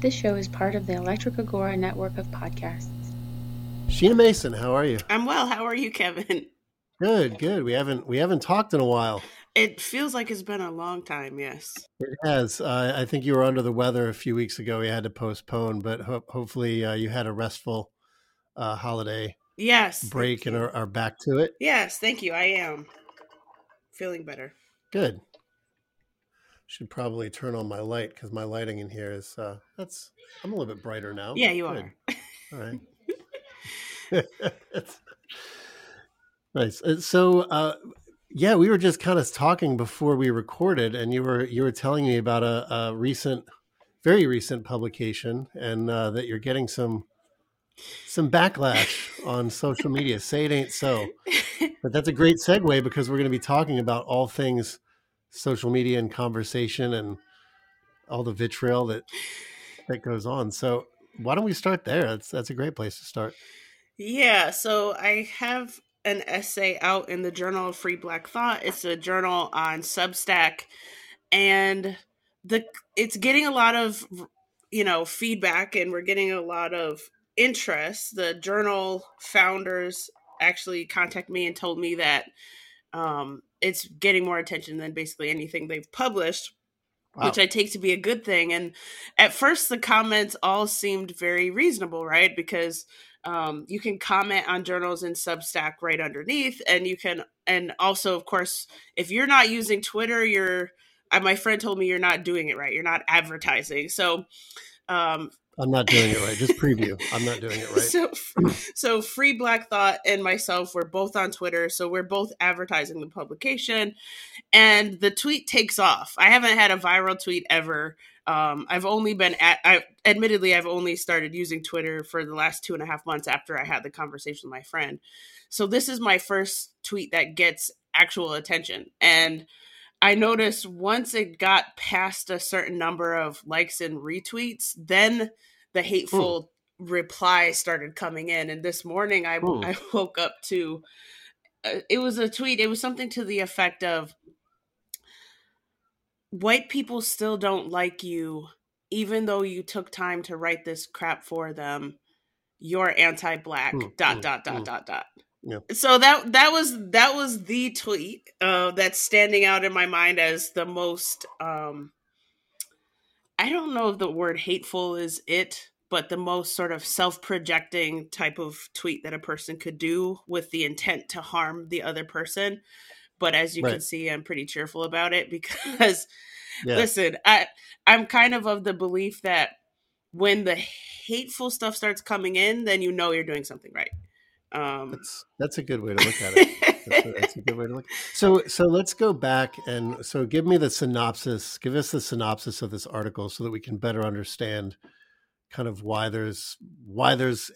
This show is part of the Electric Agora network of podcasts. Sheena Mason, how are you? I'm well. How are you, Kevin? Good, good. We haven't talked in a while. It feels like it's been a long time, yes. It has. I think you were under the weather a few weeks ago. We had to postpone, but hopefully you had a restful holiday break and are back to it. Yes, thank you. I am feeling better. Good. Should probably turn on my light because my lighting in here is, I'm a little bit brighter now. Yeah, you good. Are. All right. Nice. So, we were just kind of talking before we recorded, and you were telling me about a recent, very recent publication, and that you're getting some backlash on social media. Say it ain't so, but that's a great segue because we're going to be talking about all things social media and conversation and all the vitriol that goes on. So, why don't we start there? That's a great place to start. Yeah. So I have an essay out in the Journal of Free Black Thought. It's a journal on Substack, and it's getting a lot of, feedback, and we're getting a lot of interest. The journal founders actually contacted me and told me that it's getting more attention than basically anything they've published, wow, which I take to be a good thing. And at first the comments all seemed very reasonable, right? Because you can comment on journals in Substack right underneath, and you can, and also, of course, if you're not using Twitter, my friend told me you're not doing it right. You're not advertising. So, I'm not doing it right. Just preview. I'm not doing it right. So Free Black Thought and myself, we're both on Twitter. So we're both advertising the publication, and the tweet takes off. I haven't had a viral tweet ever. I've only started using Twitter for the last 2.5 months after I had the conversation with my friend. So this is my first tweet that gets actual attention. And I noticed once it got past a certain number of likes and retweets, then the hateful replies started coming in. And this morning I woke up to, it was a tweet. It was something to the effect of, white people still don't like you, even though you took time to write this crap for them. You're anti-black, .. Yeah. So that was the tweet that's standing out in my mind as the most, I don't know if the word hateful is it, but the most sort of self-projecting type of tweet that a person could do with the intent to harm the other person. But as you can see, I'm pretty cheerful about it because, listen, I'm kind of the belief that when the hateful stuff starts coming in, then you know you're doing something right. That's a good way to look at it. That's a good way to look. So let's go back and give me the synopsis. Give us the synopsis of this article so that we can better understand kind of why there's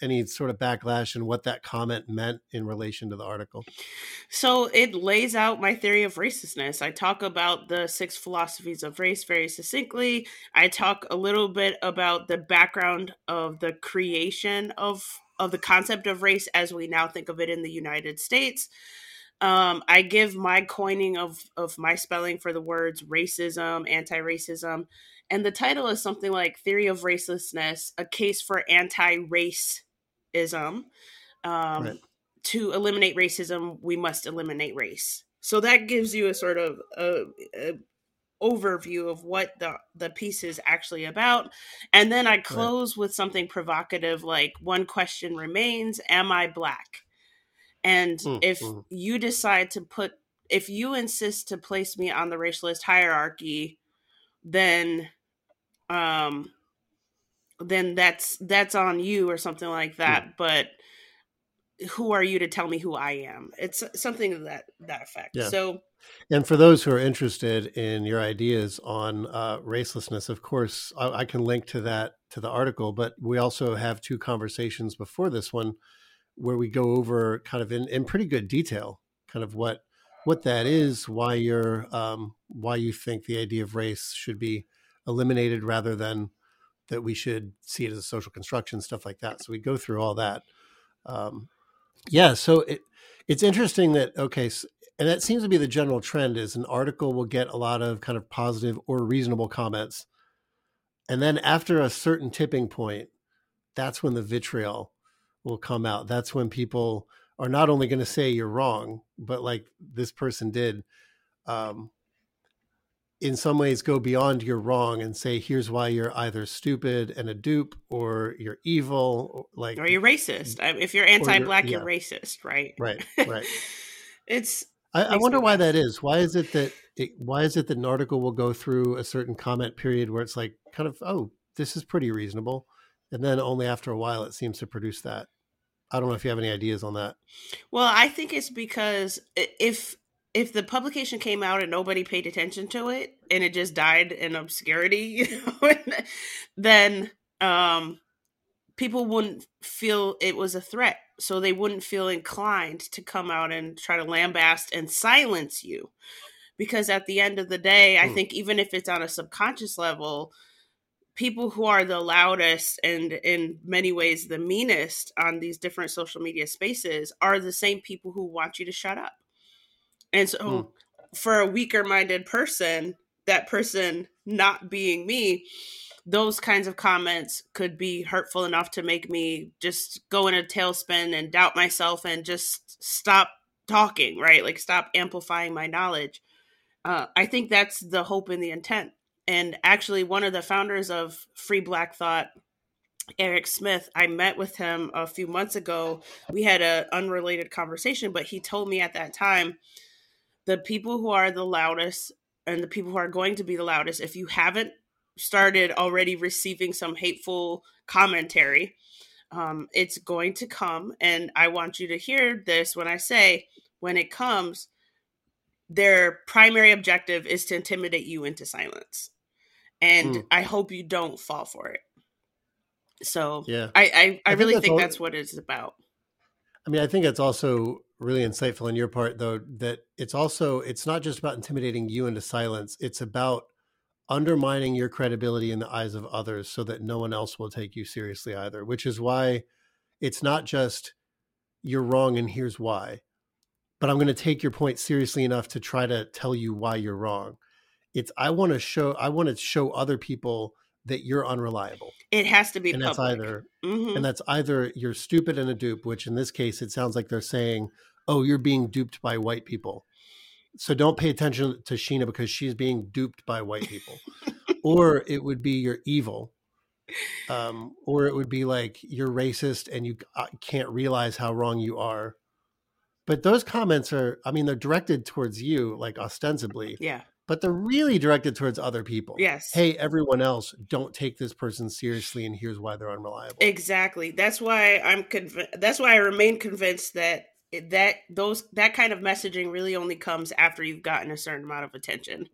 any sort of backlash and what that comment meant in relation to the article. So it lays out my theory of racistness. I talk about the 6 philosophies of race very succinctly. I talk a little bit about the background of the creation of the concept of race as we now think of it in the United States. I give my coining of my spelling for the words racism, anti-racism, and the title is something like Theory of Racistness, a case for anti-racism. To eliminate racism, we must eliminate race. So that gives you a sort of a overview of what the piece is actually about. And then I close with something provocative like, one question remains, am I black? And if you insist to place me on the racialist hierarchy, then that's on you or something like that. But who are you to tell me who I am? It's something of that effect. Yeah. So, and for those who are interested in your ideas on racelessness, of course, I can link to that, to the article, but we also have 2 conversations before this one where we go over kind of in pretty good detail, kind of what that is, why you think the idea of race should be eliminated rather than that we should see it as a social construction, stuff like that. So we go through all that. So it's interesting that, and that seems to be the general trend, is an article will get a lot of kind of positive or reasonable comments. And then after a certain tipping point, that's when the vitriol will come out. That's when people are not only going to say you're wrong, but like this person did, in some ways go beyond you're wrong and say, here's why you're either stupid and a dupe, or you're evil, like, or you're racist. If you're anti-Black, you're racist, right? Right. I wonder why that is. Why is it that an article will go through a certain comment period where it's like, kind of, oh, this is pretty reasonable, and then only after a while it seems to produce that. I don't know if you have any ideas on that. Well, I think it's because if the publication came out and nobody paid attention to it and it just died in obscurity, you know, then people wouldn't feel it was a threat. So they wouldn't feel inclined to come out and try to lambaste and silence you. Because at the end of the day, I think even if it's on a subconscious level, people who are the loudest and in many ways the meanest on these different social media spaces are the same people who want you to shut up. And so for a weaker minded person, that person not being me, those kinds of comments could be hurtful enough to make me just go in a tailspin and doubt myself and just stop talking, right? Like stop amplifying my knowledge. I think that's the hope and the intent. And actually one of the founders of Free Black Thought, Eric Smith, I met with him a few months ago. We had an unrelated conversation, but he told me at that time, the people who are the loudest and the people who are going to be the loudest, if you haven't started already receiving some hateful commentary, it's going to come. And I want you to hear this when I say, when it comes, their primary objective is to intimidate you into silence. And I hope you don't fall for it. So yeah. I really think that's what it's about. I mean, I think that's also really insightful on your part, though, that it's not just about intimidating you into silence. It's about undermining your credibility in the eyes of others so that no one else will take you seriously either, which is why it's not just you're wrong and here's why, but I'm going to take your point seriously enough to try to tell you why you're wrong. It's, I want to show other people that you're unreliable. It has to be public. And that's either you're stupid and a dupe, which in this case, it sounds like they're saying, oh, you're being duped by white people. So don't pay attention to Sheena because she's being duped by white people. Or it would be you're evil. Or it would be like you're racist and you can't realize how wrong you are. But those comments are, I mean, they're directed towards you, like ostensibly. Yeah. But they're really directed towards other people. Yes. Hey, everyone else, don't take this person seriously, and here's why they're unreliable. Exactly. That's why I remain convinced that kind of messaging really only comes after you've gotten a certain amount of attention.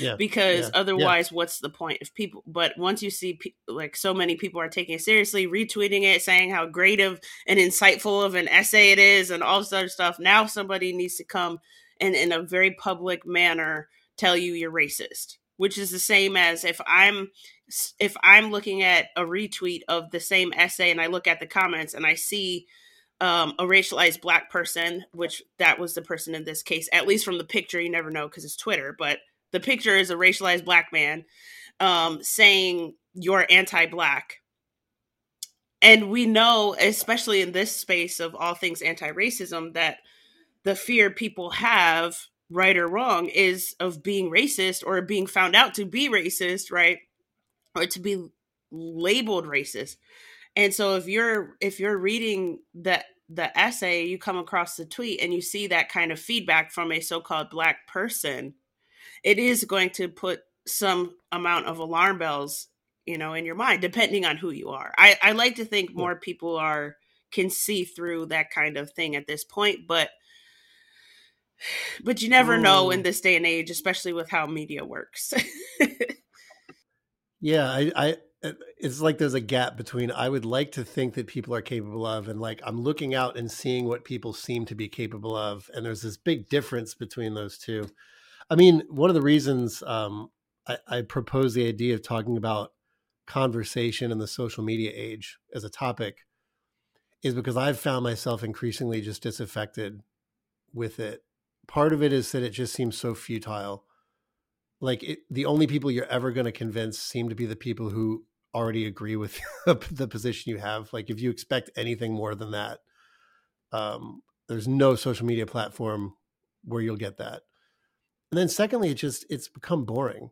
Yeah. Because otherwise, what's the point? But once you see like so many people are taking it seriously, retweeting it, saying how great of and insightful of an essay it is, and all this other stuff, now somebody needs to come and in a very public manner tell you you're racist, which is the same as if I'm looking at a retweet of the same essay and I look at the comments and I see a racialized Black person, which that was the person in this case, at least from the picture, you never know because it's Twitter, but the picture is a racialized Black man saying you're anti-Black. And we know, especially in this space of all things anti-racism, that the fear people have, right or wrong, is of being racist or being found out to be racist, right? Or to be labeled racist. And so if you're reading the essay, you come across the tweet and you see that kind of feedback from a so-called Black person, it is going to put some amount of alarm bells, you know, in your mind, depending on who you are. I like to think more people can see through that kind of thing at this point, But you never know in this day and age, especially with how media works. Yeah, it's like there's a gap between I would like to think that people are capable of and like I'm looking out and seeing what people seem to be capable of. And there's this big difference between those two. I mean, one of the reasons I proposed the idea of talking about conversation in the social media age as a topic is because I've found myself increasingly just disaffected with it. Part of it is that it just seems so futile. like the only people you're ever going to convince seem to be the people who already agree with the position you have. Like if you expect anything more than that, there's no social media platform where you'll get that. And then secondly, it's become boring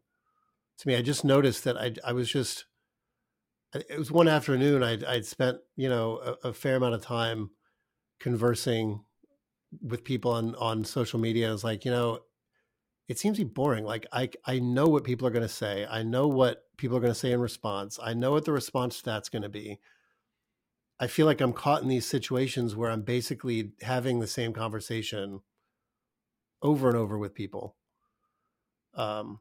to me. I just noticed that it was one afternoon I'd spent, a fair amount of time conversing with people on social media. I was like, it seems to be boring. Like I know what people are going to say. I know what people are going to say in response. I know what the response to that's going to be. I feel like I'm caught in these situations where I'm basically having the same conversation over and over with people. And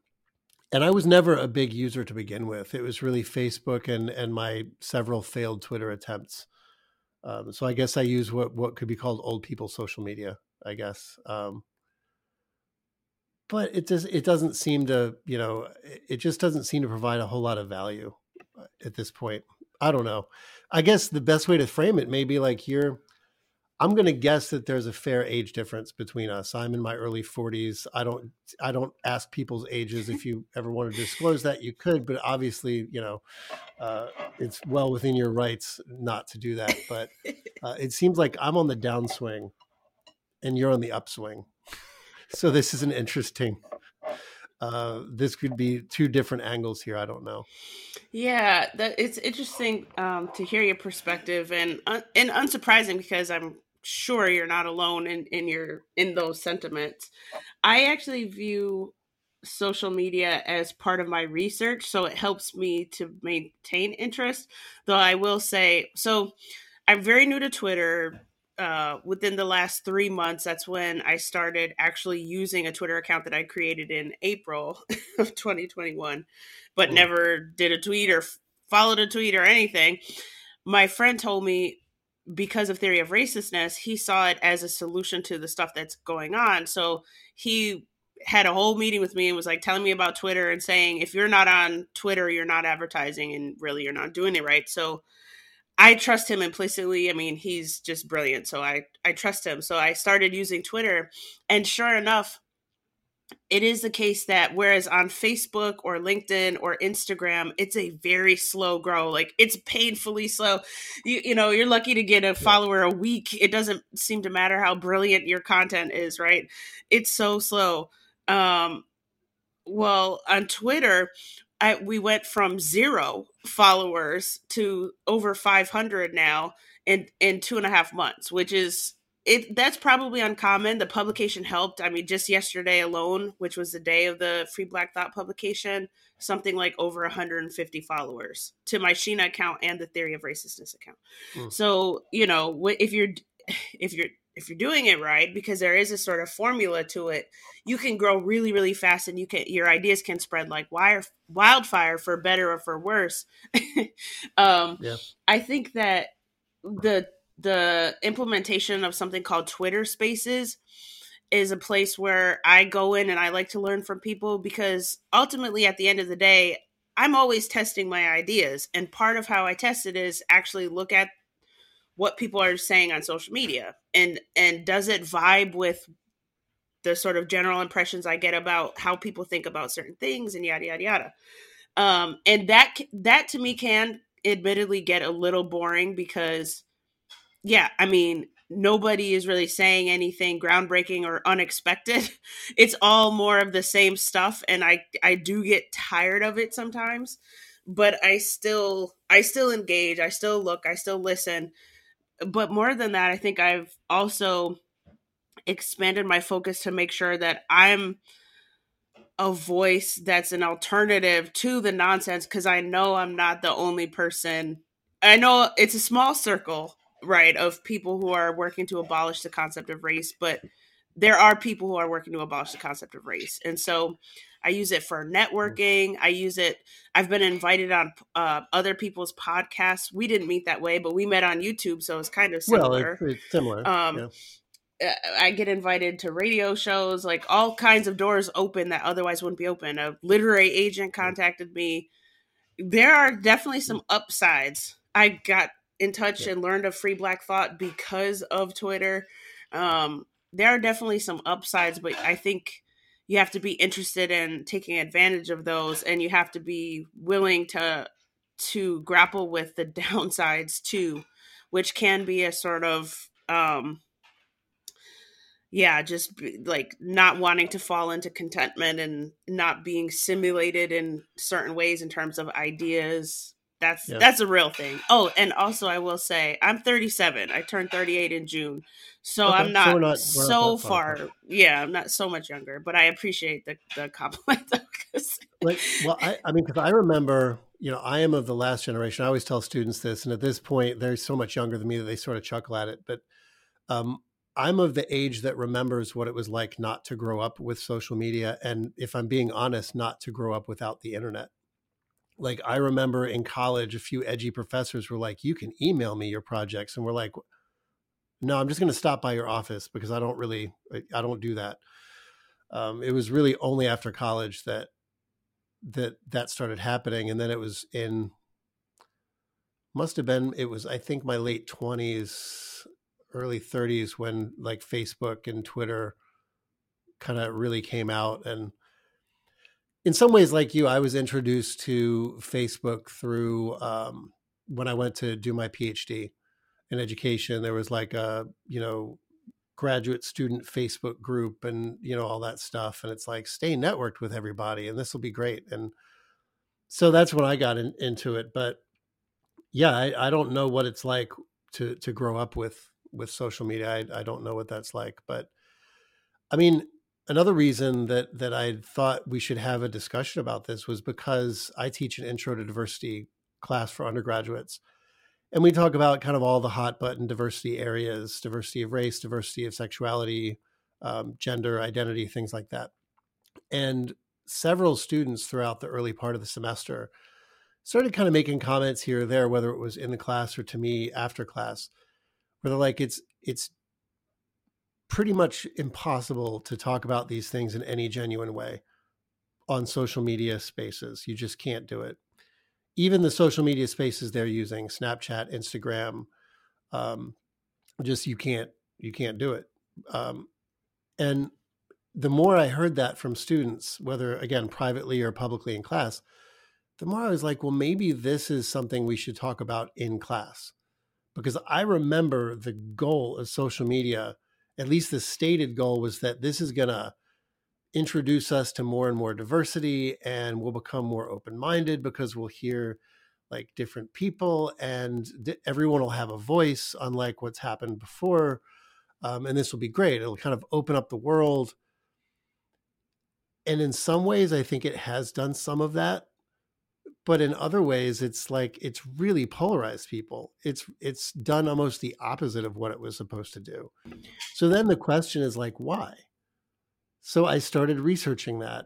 I was never a big user to begin with. It was really Facebook and my several failed Twitter attempts. So I guess I use what could be called old people social media, I guess. But it doesn't seem to, it just doesn't seem to provide a whole lot of value at this point. I don't know. I guess the best way to frame it may be like I'm going to guess that there's a fair age difference between us. I'm in my early 40s. I don't ask people's ages. If you ever want to disclose that, you could, but obviously, it's well within your rights not to do that. But it seems like I'm on the downswing and you're on the upswing. So this is an interesting, this could be two different angles here. I don't know. Yeah, it's interesting to hear your perspective and unsurprising because I'm sure you're not alone in those sentiments. I actually view social media as part of my research, so it helps me to maintain interest. Though I will say, so I'm very new to Twitter. Within the last 3 months, that's when I started actually using a Twitter account that I created in April of 2021, but never did a tweet or followed a tweet or anything. My friend told me because of Theory of Racistness, he saw it as a solution to the stuff that's going on. So he had a whole meeting with me and was like telling me about Twitter and saying, if you're not on Twitter, you're not advertising and really you're not doing it right. So I trust him implicitly. I mean, he's just brilliant. So I trust him. So I started using Twitter. And sure enough, it is the case that whereas on Facebook or LinkedIn or Instagram, it's a very slow grow. Like it's painfully slow. You're lucky to get a follower a week. It doesn't seem to matter how brilliant your content is, right? It's so slow. Well, on Twitter, we went from 0 followers to over 500 now in 2.5 months, which is that's probably uncommon. The publication helped. I mean, just yesterday alone, which was the day of the Free Black Thought publication, something like over 150 followers to my Sheena account and the Theory of Racistness account. Mm. So, if you're doing it right, because there is a sort of formula to it, you can grow really, really fast and your ideas can spread like wildfire for better or for worse. I think that the implementation of something called Twitter Spaces is a place where I go in and I like to learn from people because ultimately at the end of the day, I'm always testing my ideas. And part of how I test it is actually look at what people are saying on social media and does it vibe with the sort of general impressions I get about how people think about certain things and yada, yada, yada. And that to me can admittedly get a little boring because nobody is really saying anything groundbreaking or unexpected. It's all more of the same stuff. And I do get tired of it sometimes, but I still engage. I still look, I still listen. But more than that, I think I've also expanded my focus to make sure that I'm a voice that's an alternative to the nonsense because I know I'm not the only person. I know it's a small circle, right, of people who are working to abolish the concept of race, but there are people who are working to abolish the concept of race. And so I use it for networking. I've been invited on other people's podcasts. We didn't meet that way, but we met on YouTube. So it's kind of similar. Well, it's similar. Yeah. I get invited to radio shows, like all kinds of doors open that otherwise wouldn't be open. A literary agent contacted me. There are definitely some upsides. I got in touch and learned of Free Black Thought because of Twitter. There are definitely some upsides, but I think you have to be interested in taking advantage of those, and you have to be willing to grapple with the downsides too, which can be a sort of, just not wanting to fall into contentment and not being simulated in certain ways in terms of ideas. That's a real thing. Oh, and also I will say I'm 37. I turned 38 in June. So okay. I'm not so far. Yeah, I'm not so much younger, but I appreciate the compliment. Because I remember, I am of the last generation. I always tell students this. And at this point, they're so much younger than me that they sort of chuckle at it. But I'm of the age that remembers what it was like not to grow up with social media. And if I'm being honest, not to grow up without the internet. Like I remember in college, a few edgy professors were like, you can email me your projects. And we're like, no, I'm just going to stop by your office because I don't do that. It was really only after college that started happening. And then it was, I think my late 20s, early 30s when like Facebook and Twitter kind of really came out. And in some ways, like you, I was introduced to Facebook through when I went to do my PhD in education. There was like a, graduate student Facebook group and, all that stuff. And it's like, stay networked with everybody and this will be great. And so that's when I got into it. But yeah, I don't know what it's like to grow up with social media. I don't know what that's like. But I mean, another reason that I thought we should have a discussion about this was because I teach an intro to diversity class for undergraduates. And we talk about kind of all the hot button diversity areas, diversity of race, diversity of sexuality, gender, identity, things like that. And several students throughout the early part of the semester started kind of making comments here or there, whether it was in the class or to me after class, where they're like, it's pretty much impossible to talk about these things in any genuine way on social media spaces. You just can't do it. Even the social media spaces they're using, Snapchat, Instagram, just you can't do it. And the more I heard that from students, whether again, privately or publicly in class, the more I was like, well, maybe this is something we should talk about in class. Because I remember the goal of social media, at least the stated goal, was that this is going to introduce us to more and more diversity and we'll become more open-minded because we'll hear like different people and everyone will have a voice, unlike what's happened before. And this will be great. It'll kind of open up the world. And in some ways, I think it has done some of that. But in other ways, it's like, it's really polarized people. It's done almost the opposite of what it was supposed to do. So then the question is like, why? So I started researching that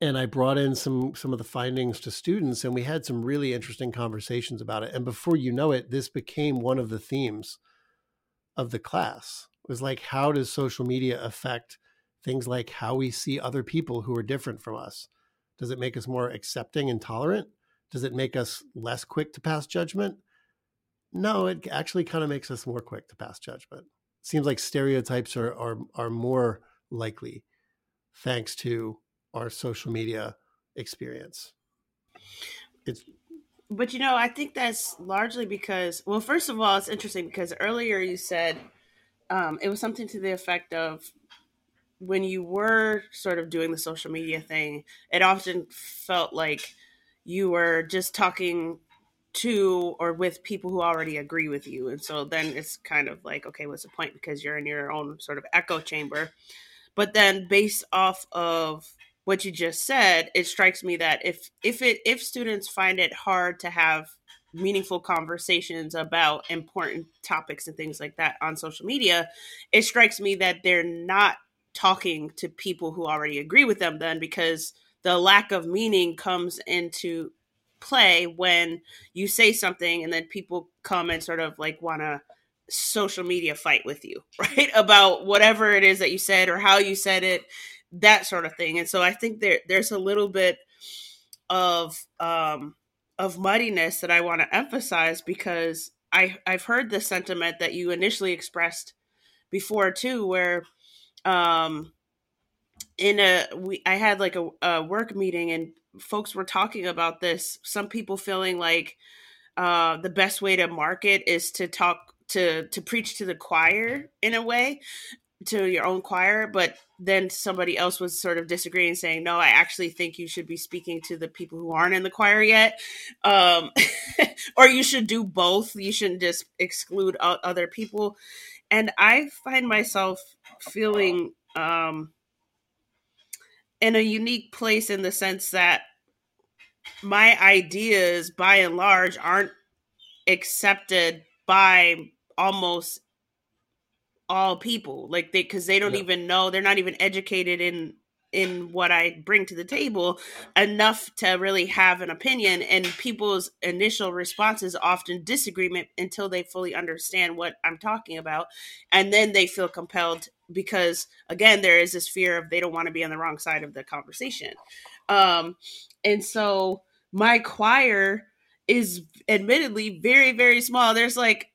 and I brought in some of the findings to students and we had some really interesting conversations about it. And before you know it, this became one of the themes of the class. It was like, how does social media affect things like how we see other people who are different from us? Does it make us more accepting and tolerant? Does it make us less quick to pass judgment? No, it actually kind of makes us more quick to pass judgment. It seems like stereotypes are more likely thanks to our social media experience. But I think that's largely because, well, first of all, it's interesting because earlier you said it was something to the effect of, when you were sort of doing the social media thing, it often felt like you were just talking to or with people who already agree with you. And so then it's kind of like, okay, what's the point? Because you're in your own sort of echo chamber. But then based off of what you just said, it strikes me that if students find it hard to have meaningful conversations about important topics and things like that on social media, it strikes me that they're not talking to people who already agree with them then, because the lack of meaning comes into play when you say something and then people come and sort of like want to social media fight with you, right? About whatever it is that you said or how you said it, that sort of thing. And so I think there's a little bit of muddiness that I want to emphasize, because I've heard the sentiment that you initially expressed before too, where I had like a work meeting, and folks were talking about this. Some people feeling like the best way to market is to talk to preach to the choir in a way, to your own choir. But then somebody else was sort of disagreeing, saying, no, I actually think you should be speaking to the people who aren't in the choir yet. Or you should do both. You shouldn't just exclude other people. And I find myself feeling in a unique place, in the sense that my ideas, by and large, aren't accepted by almost all people, like because they don't even know, they're not even educated in what I bring to the table enough to really have an opinion. And people's initial response is often disagreement until they fully understand what I'm talking about. And then they feel compelled, because again, there is this fear of they don't want to be on the wrong side of the conversation. And so my choir is admittedly very, very small. There's like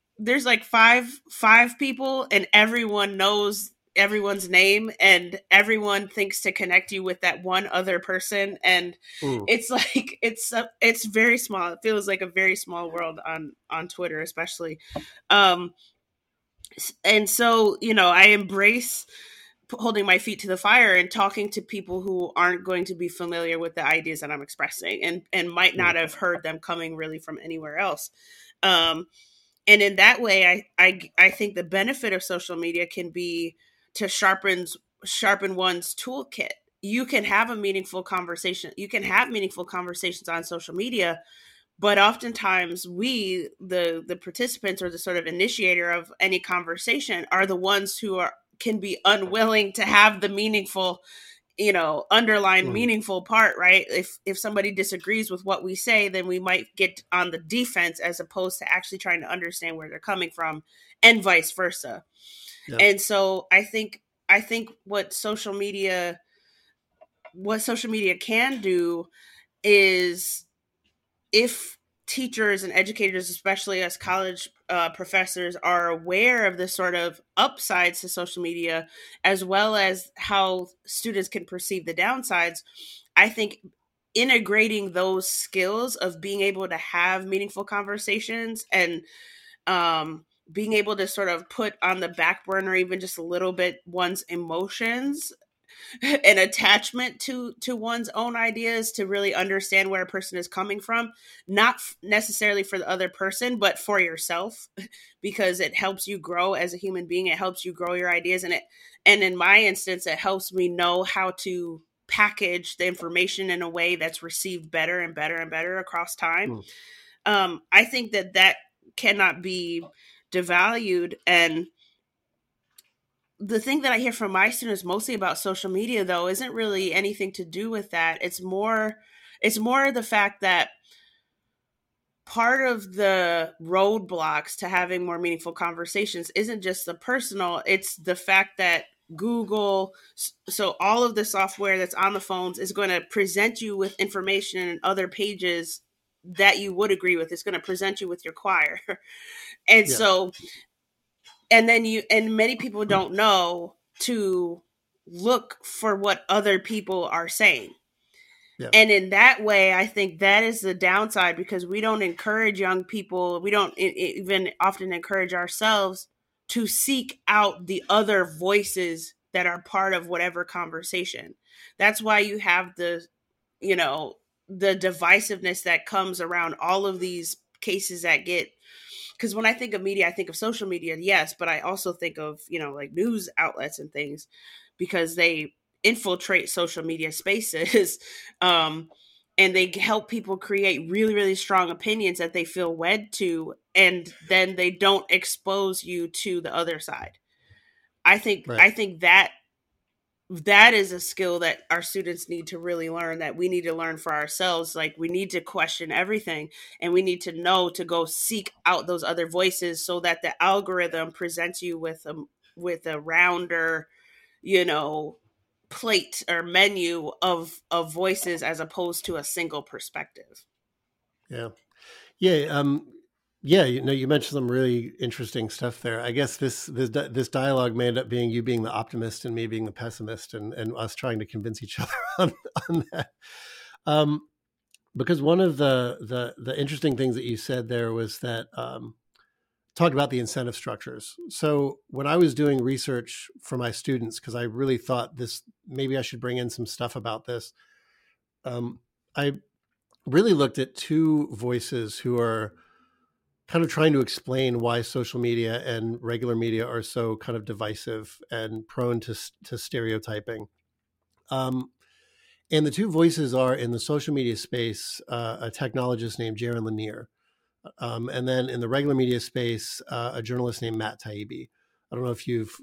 five people, and everyone knows everyone's name, and everyone thinks to connect you with that one other person. And it's like, it's very small. It feels like a very small world on Twitter, especially. And so, I embrace holding my feet to the fire and talking to people who aren't going to be familiar with the ideas that I'm expressing, and might not have heard them coming really from anywhere else. And in that way, I think the benefit of social media can be to sharpen one's toolkit. You can have a meaningful conversation. You can have meaningful conversations on social media, but oftentimes we, the participants or the sort of initiator of any conversation, are the ones who can be unwilling to have the meaningful, underlying meaningful part, right? If somebody disagrees with what we say, then we might get on the defense as opposed to actually trying to understand where they're coming from, and vice versa. Yeah. And so I think what social media can do is, if teachers and educators, especially as college professors, are aware of the sort of upsides to social media, as well as how students can perceive the downsides, I think integrating those skills of being able to have meaningful conversations and being able to sort of put on the back burner even just a little bit one's emotions and attachment to one's own ideas, to really understand where a person is coming from, not necessarily for the other person, but for yourself, because it helps you grow as a human being. It helps you grow your ideas. And in my instance, it helps me know how to package the information in a way that's received better and better and better across time. I think that cannot be devalued. And the thing that I hear from my students mostly about social media, though, isn't really anything to do with that. It's more the fact that part of the roadblocks to having more meaningful conversations isn't just the personal, it's the fact that Google, so all of the software that's on the phones, is going to present you with information and other pages that you would agree with. It's going to present you with your choir. And so... And then many people don't know to look for what other people are saying. Yeah. And in that way, I think that is the downside, because we don't encourage young people. We don't even often encourage ourselves to seek out the other voices that are part of whatever conversation. That's why you have the divisiveness that comes around all of these cases that get, because when I think of media, I think of social media, yes, but I also think of, like news outlets and things, because they infiltrate social media spaces and they help people create really, really strong opinions that they feel wed to, and then they don't expose you to the other side. I think that is a skill that our students need to really learn, that we need to learn for ourselves. Like, we need to question everything, and we need to know to go seek out those other voices, so that the algorithm presents you with a rounder, plate or menu of voices, as opposed to a single perspective. Yeah. Yeah. Yeah, you know, you mentioned some really interesting stuff there. I guess this dialogue may end up being you being the optimist and me being the pessimist, and us trying to convince each other on that. Because one of the interesting things that you said there was that talked about the incentive structures. So when I was doing research for my students, because I really thought this, maybe I should bring in some stuff about this. I really looked at two voices who are kind of trying to explain why social media and regular media are so kind of divisive and prone to stereotyping. And the two voices are, in the social media space, a technologist named Jaron Lanier. And then in the regular media space, a journalist named Matt Taibbi. I don't know if you've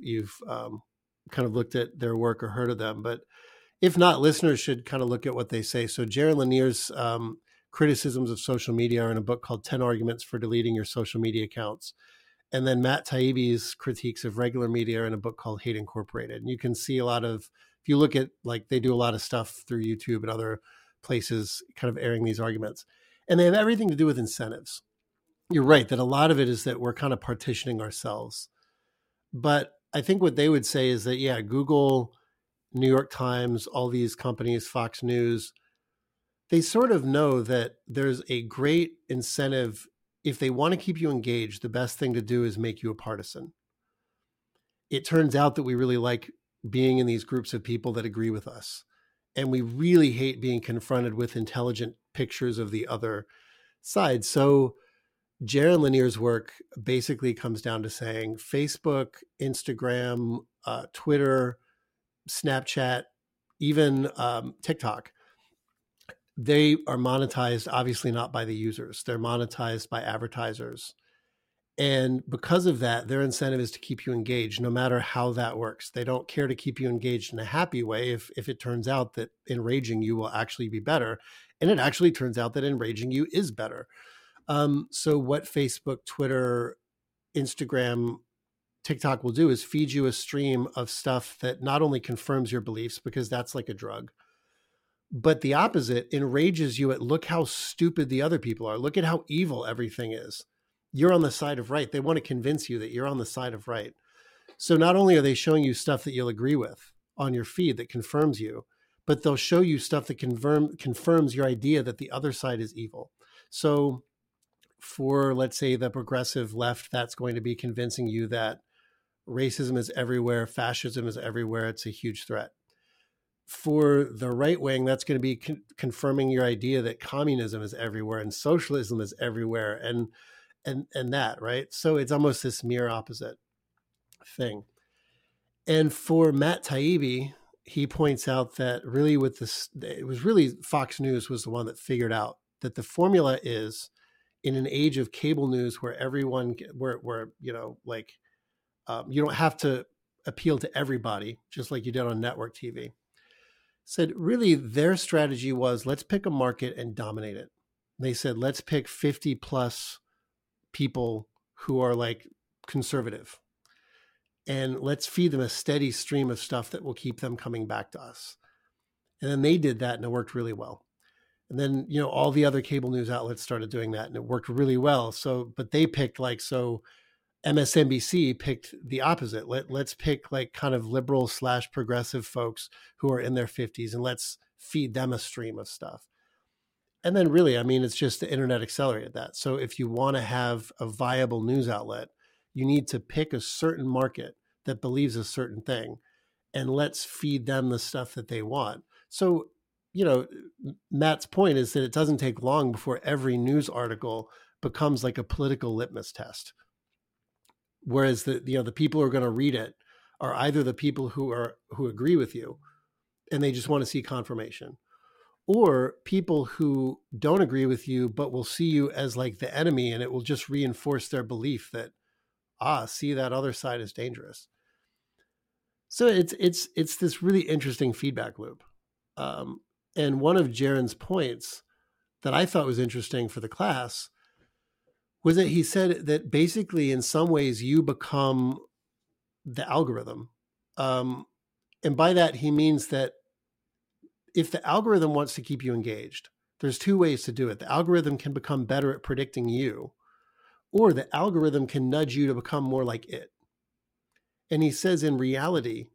kind of looked at their work or heard of them, but if not, listeners should kind of look at what they say. So Jaron Lanier's criticisms of social media are in a book called 10 Arguments for Deleting Your Social Media Accounts. And then Matt Taibbi's critiques of regular media are in a book called Hate Incorporated. And you can see a lot of, if you look at, like, they do a lot of stuff through YouTube and other places kind of airing these arguments. And they have everything to do with incentives. You're right that a lot of it is that we're kind of partitioning ourselves. But I think what they would say is that, yeah, Google, New York Times, all these companies, Fox News, they sort of know that there's a great incentive. If they want to keep you engaged, the best thing to do is make you a partisan. It turns out that we really like being in these groups of people that agree with us. And we really hate being confronted with intelligent pictures of the other side. So Jaron Lanier's work basically comes down to saying Facebook, Instagram, Twitter, Snapchat, even TikTok, they are monetized, obviously not by the users. They're monetized by advertisers. And because of that, their incentive is to keep you engaged, no matter how that works. They don't care to keep you engaged in a happy way if it turns out that enraging you will actually be better. And it actually turns out that enraging you is better. So what Facebook, Twitter, Instagram, TikTok will do is feed you a stream of stuff that not only confirms your beliefs, because that's like a drug, but the opposite enrages you at look how stupid the other people are. Look at how evil everything is. You're on the side of right. They want to convince you that you're on the side of right. So not only are they showing you stuff that you'll agree with on your feed that confirms you, but they'll show you stuff that confirms your idea that the other side is evil. So for, let's say, the progressive left, that's going to be convincing you that racism is everywhere. Fascism is everywhere. It's a huge threat. For the right wing, that's going to be confirming your idea that communism is everywhere and socialism is everywhere and that, right? So it's almost this mirror opposite thing. And for Matt Taibbi, he points out that really with this, it was really Fox News was the one that figured out that the formula is, in an age of cable news where everyone, where you know, like, you don't have to appeal to everybody, just like you did on network TV, said really their strategy was, let's pick a market and dominate it. They said, let's pick 50 plus people who are like conservative and let's feed them a steady stream of stuff that will keep them coming back to us. And then they did that and it worked really well. And then, you know, all the other cable news outlets started doing that and it worked really well. So, but they picked like, so MSNBC picked the opposite. Let's pick like kind of liberal / progressive folks who are in their 50s and let's feed them a stream of stuff. And then really, I mean, it's just the internet accelerated that. So if you want to have a viable news outlet, you need to pick a certain market that believes a certain thing and let's feed them the stuff that they want. So, you know, Matt's point is that it doesn't take long before every news article becomes like a political litmus test. Whereas the people who are going to read it are either the people who agree with you and they just want to see confirmation, or people who don't agree with you but will see you as like the enemy, and it will just reinforce their belief that, see, that other side is dangerous. So it's this really interesting feedback loop. And one of Jaron's points that I thought was interesting for the class was that he said that basically in some ways you become the algorithm. And by that, he means that if the algorithm wants to keep you engaged, there's two ways to do it. The algorithm can become better at predicting you, or the algorithm can nudge you to become more like it. And he says in reality,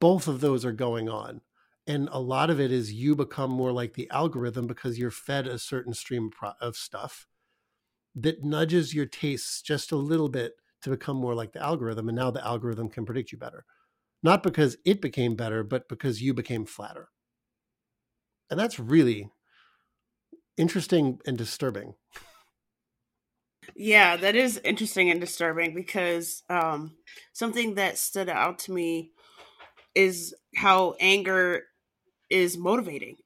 both of those are going on. And a lot of it is you become more like the algorithm because you're fed a certain stream of stuff that nudges your tastes just a little bit to become more like the algorithm. And now the algorithm can predict you better. Not because it became better, but because you became flatter. And that's really interesting and disturbing. Yeah, that is interesting and disturbing because something that stood out to me is how anger is motivating.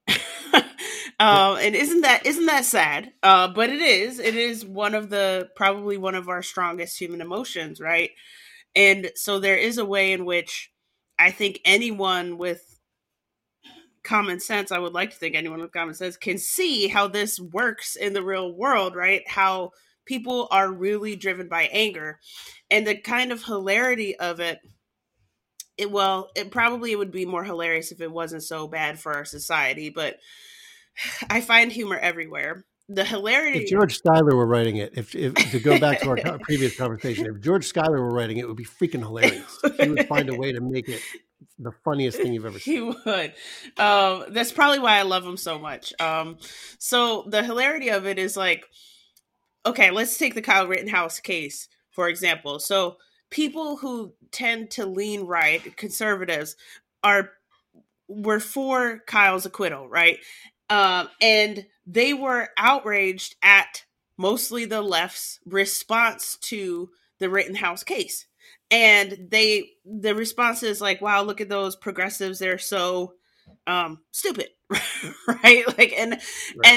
And isn't that sad? But it is. It is probably one of our strongest human emotions, right? And so there is a way in which I think anyone with common sense, I would like to think anyone with common sense can see how this works in the real world, right? How people are really driven by anger and the kind of hilarity of it. It would be more hilarious if it wasn't so bad for our society, but I find humor everywhere. The hilarity. If George Schuyler were writing it, if to go back to our previous conversation, if George Schuyler were writing it, it would be freaking hilarious. He would find a way to make it the funniest thing you've ever seen. He would. That's probably why I love him so much. So the hilarity of it is like, okay, let's take the Kyle Rittenhouse case, for example. So people who tend to lean right, conservatives, were for Kyle's acquittal, right? And they were outraged at mostly the left's response to the Rittenhouse case. And the response is like, wow, look at those progressives. They're so stupid. Right? Like, and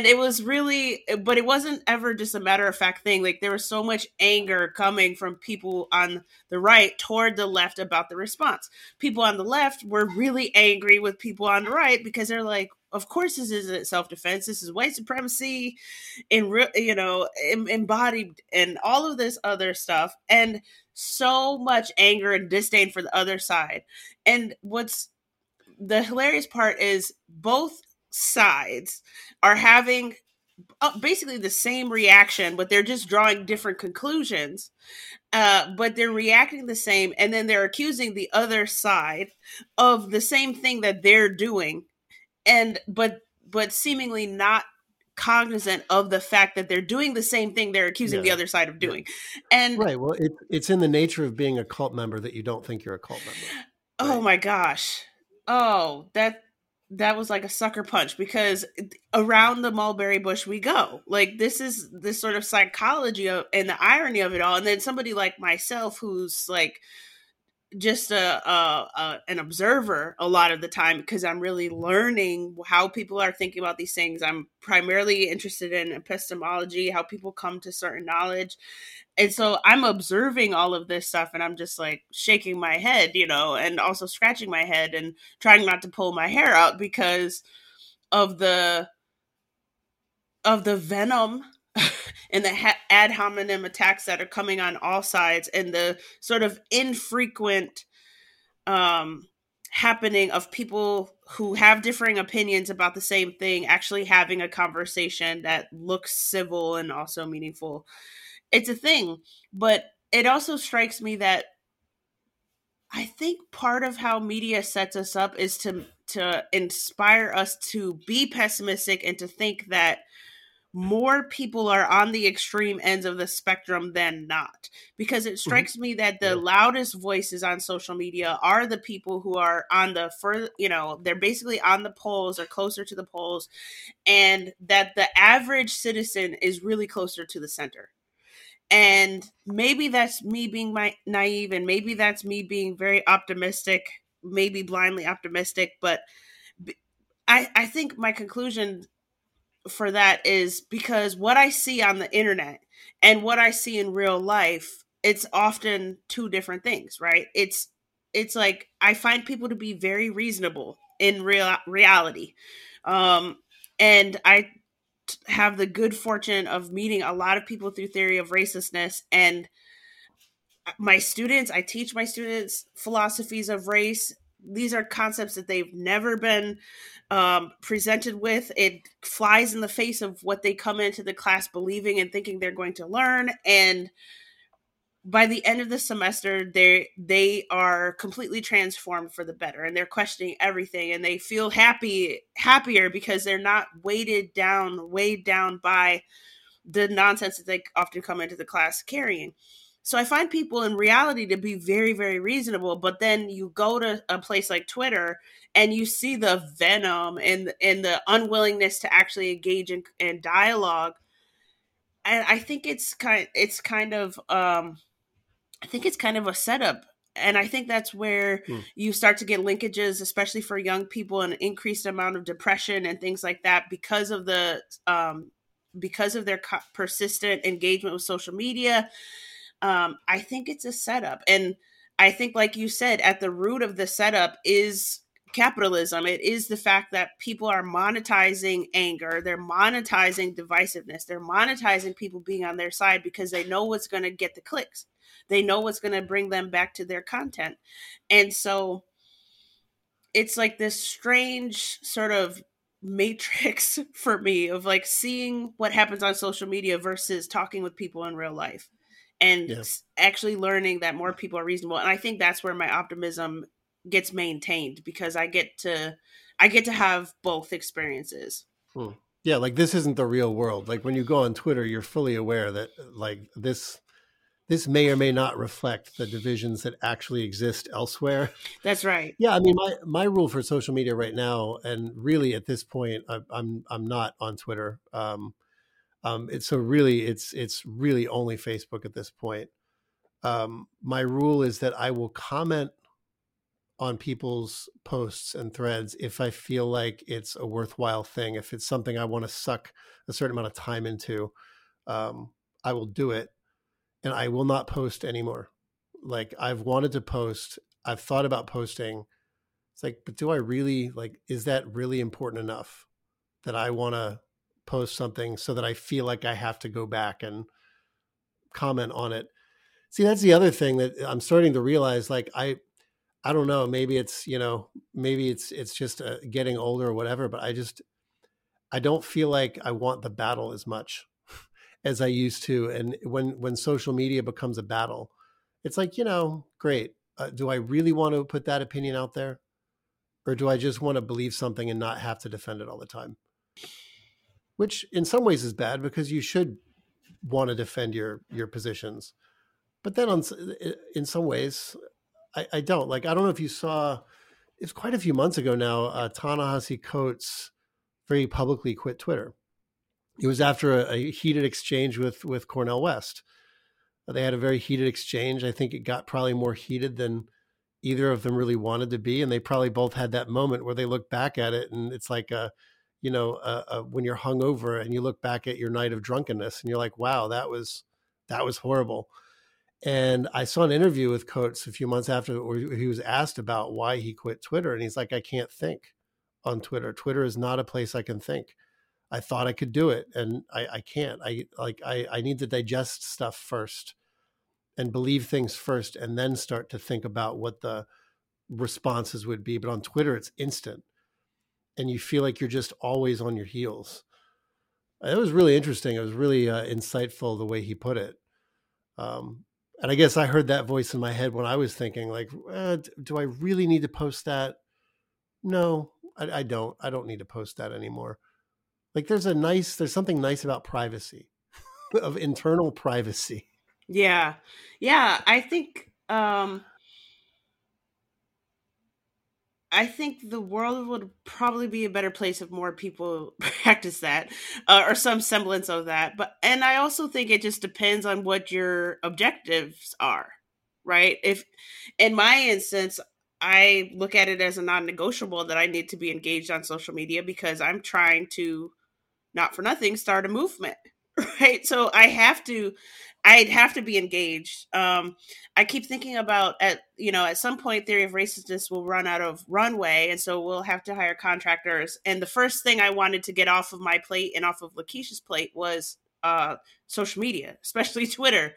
it was really, but it wasn't ever just a matter of fact thing. Like there was so much anger coming from people on the right toward the left about the response. People on the left were really angry with people on the right because they're like, of course, this isn't self-defense. This is white supremacy in embodied and all of this other stuff. And so much anger and disdain for the other side. And the hilarious part is both sides are having basically the same reaction, but they're just drawing different conclusions, but they're reacting the same. And then they're accusing the other side of the same thing that they're doing. But seemingly not cognizant of the fact that they're doing the same thing they're accusing the other side of doing. And right. Well, it's in the nature of being a cult member that you don't think you're a cult member. Right? Oh my gosh. Oh, that was like a sucker punch because around the mulberry bush we go. Like this is this sort of psychology of, and the irony of it all. And then somebody like myself who's like just an observer a lot of the time because I'm really learning how people are thinking about these things. I'm primarily interested in epistemology, how people come to certain knowledge. And so I'm observing all of this stuff and I'm just like shaking my head, and also scratching my head and trying not to pull my hair out because of the venom and the ad hominem attacks that are coming on all sides and the sort of infrequent happening of people who have differing opinions about the same thing, actually having a conversation that looks civil and also meaningful. It's a thing, but it also strikes me that I think part of how media sets us up is to inspire us to be pessimistic and to think that more people are on the extreme ends of the spectrum than not. Because it strikes me that the loudest voices on social media are the people who are on the further, they're basically on the polls or closer to the polls, and that the average citizen is really closer to the center. And maybe that's me being naive, and maybe that's me being very optimistic, maybe blindly optimistic. But I think my conclusion for that is because what I see on the internet and what I see in real life, it's often two different things, right? It's like I find people to be very reasonable in reality. And I have the good fortune of meeting a lot of people through Theory of Racistness, and I teach my students philosophies of race These are concepts that they've never been presented with. It flies in the face of what they come into the class believing and thinking they're going to learn. And by the end of the semester, they are completely transformed for the better, and they're questioning everything, and they feel happier because they're not weighed down by the nonsense that they often come into the class carrying. So I find people in reality to be very, very reasonable, but then you go to a place like Twitter and you see the venom and the unwillingness to actually engage in dialogue. And I think it's kind of a setup. And I think that's where you start to get linkages, especially for young people, an increased amount of depression and things like that because of the because of their persistent engagement with social media. I think it's a setup. And I think, like you said, at the root of the setup is capitalism. It is the fact that people are monetizing anger. They're monetizing divisiveness. They're monetizing people being on their side because they know what's going to get the clicks. They know what's going to bring them back to their content. And so it's like this strange sort of matrix for me of like seeing what happens on social media versus talking with people in real life. And actually learning that more people are reasonable. And I think that's where my optimism gets maintained, because I get to have both experiences. Yeah, like this isn't the real world. Like when you go on Twitter, you're fully aware that like this may or may not reflect the divisions that actually exist elsewhere. That's right. Yeah, I mean my rule for social media right now, and really at this point, I'm not on Twitter. It's really only Facebook at this point. My rule is that I will comment on people's posts and threads if I feel like it's a worthwhile thing. If it's something I want to suck a certain amount of time into, I will do it, and I will not post anymore. Like I've wanted to post, I've thought about posting. It's like, but do I really like, is that really important enough that I want to post something so that I feel like I have to go back and comment on it? See, that's the other thing that I'm starting to realize. Like, I don't know, maybe it's just getting older or whatever, but I don't feel like I want the battle as much as I used to. And when social media becomes a battle, it's like, great. Do I really want to put that opinion out there? Or do I just want to believe something and not have to defend it all the time? Which in some ways is bad, because you should want to defend your positions. But then in some ways, I don't. Like, I don't know if you saw, it's quite a few months ago now, Ta-Nehisi Coates very publicly quit Twitter. It was after a heated exchange with Cornell West. They had a very heated exchange. I think it got probably more heated than either of them really wanted to be. And they probably both had that moment where they look back at it and it's like when you're hungover and you look back at your night of drunkenness and you're like, wow, that was horrible. And I saw an interview with Coates a few months after where he was asked about why he quit Twitter. And he's like, I can't think on Twitter. Twitter is not a place I can think. I thought I could do it, and I can't. I need to digest stuff first and believe things first, and then start to think about what the responses would be. But on Twitter, it's instant. And you feel like you're just always on your heels. It was really interesting. It was really insightful the way he put it. And I guess I heard that voice in my head when I was thinking, like, do I really need to post that? No, I don't. I don't need to post that anymore. Like, there's something nice about privacy, of internal privacy. Yeah. Yeah. I think the world would probably be a better place if more people practice that or some semblance of that. And I also think it just depends on what your objectives are, right? If, in my instance, I look at it as a non-negotiable that I need to be engaged on social media because I'm trying to, not for nothing, start a movement, right? So I'd have to be engaged. I keep thinking about at some point Theory of Racistness will run out of runway, and so we'll have to hire contractors. And the first thing I wanted to get off of my plate and off of Lakeisha's plate was social media, especially Twitter,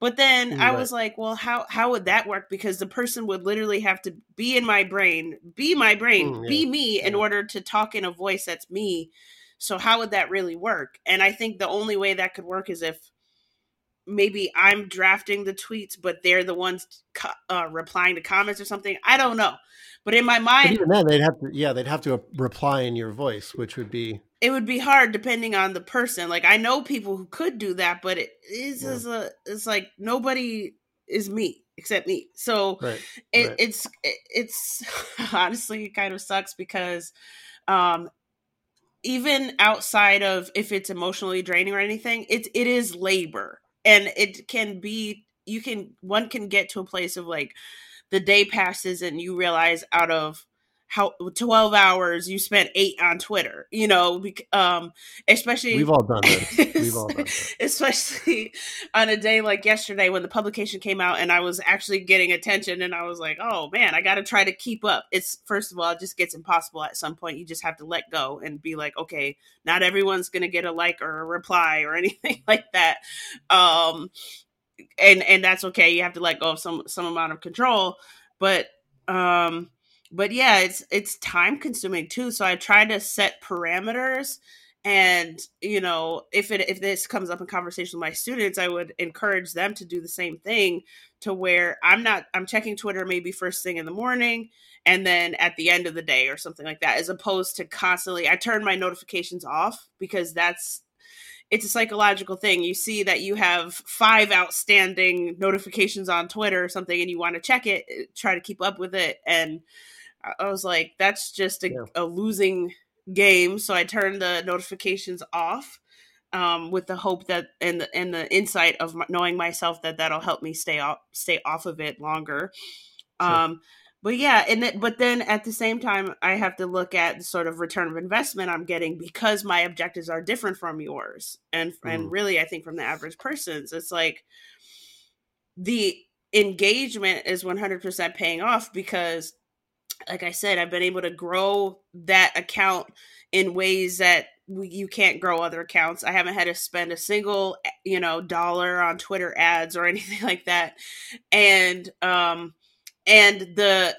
But then I was like, well, how would that work? Because the person would literally have to be in my brain, be me in order to talk in a voice that's me. So how would that really work? And I think the only way that could work is if maybe I'm drafting the tweets, but they're the ones replying to comments or something. I don't know. But in my mind, but even then, they'd have to reply in your voice, which would be. It would be hard depending on the person. Like, I know people who could do that, but it's like nobody is me except me. So it's honestly, it kind of sucks because even outside of if it's emotionally draining or anything, it is labor, and it can be, one can get to a place of like the day passes and you realize out of how 12 hours you spent 8 on Twitter, you know, especially we've all done this. Especially on a day like yesterday when the publication came out and I was actually getting attention, and I was like, oh man, I got to try to keep up. It's, first of all, it just gets impossible at some point. You just have to let go and be like, okay, not everyone's going to get a like or a reply or anything like that. And that's okay. You have to let go of some amount of control, but yeah, it's time consuming too. So I try to set parameters, and you know, if this comes up in conversation with my students, I would encourage them to do the same thing, to where I'm checking Twitter maybe first thing in the morning and then at the end of the day or something like that, as opposed to constantly. I turn my notifications off because it's a psychological thing. You see that you have 5 outstanding notifications on Twitter or something, and you want to check it, try to keep up with it, and I was like, that's just a losing game. So I turned the notifications off with the hope that and the insight of knowing myself that'll help me stay off of it longer. Sure. But yeah, but then at the same time, I have to look at the sort of return of investment I'm getting, because my objectives are different from yours, and really, I think from the average person's. It's like the engagement is 100% paying off because, like I said, I've been able to grow that account in ways that you can't grow other accounts. I haven't had to spend a single, dollar on Twitter ads or anything like that, and the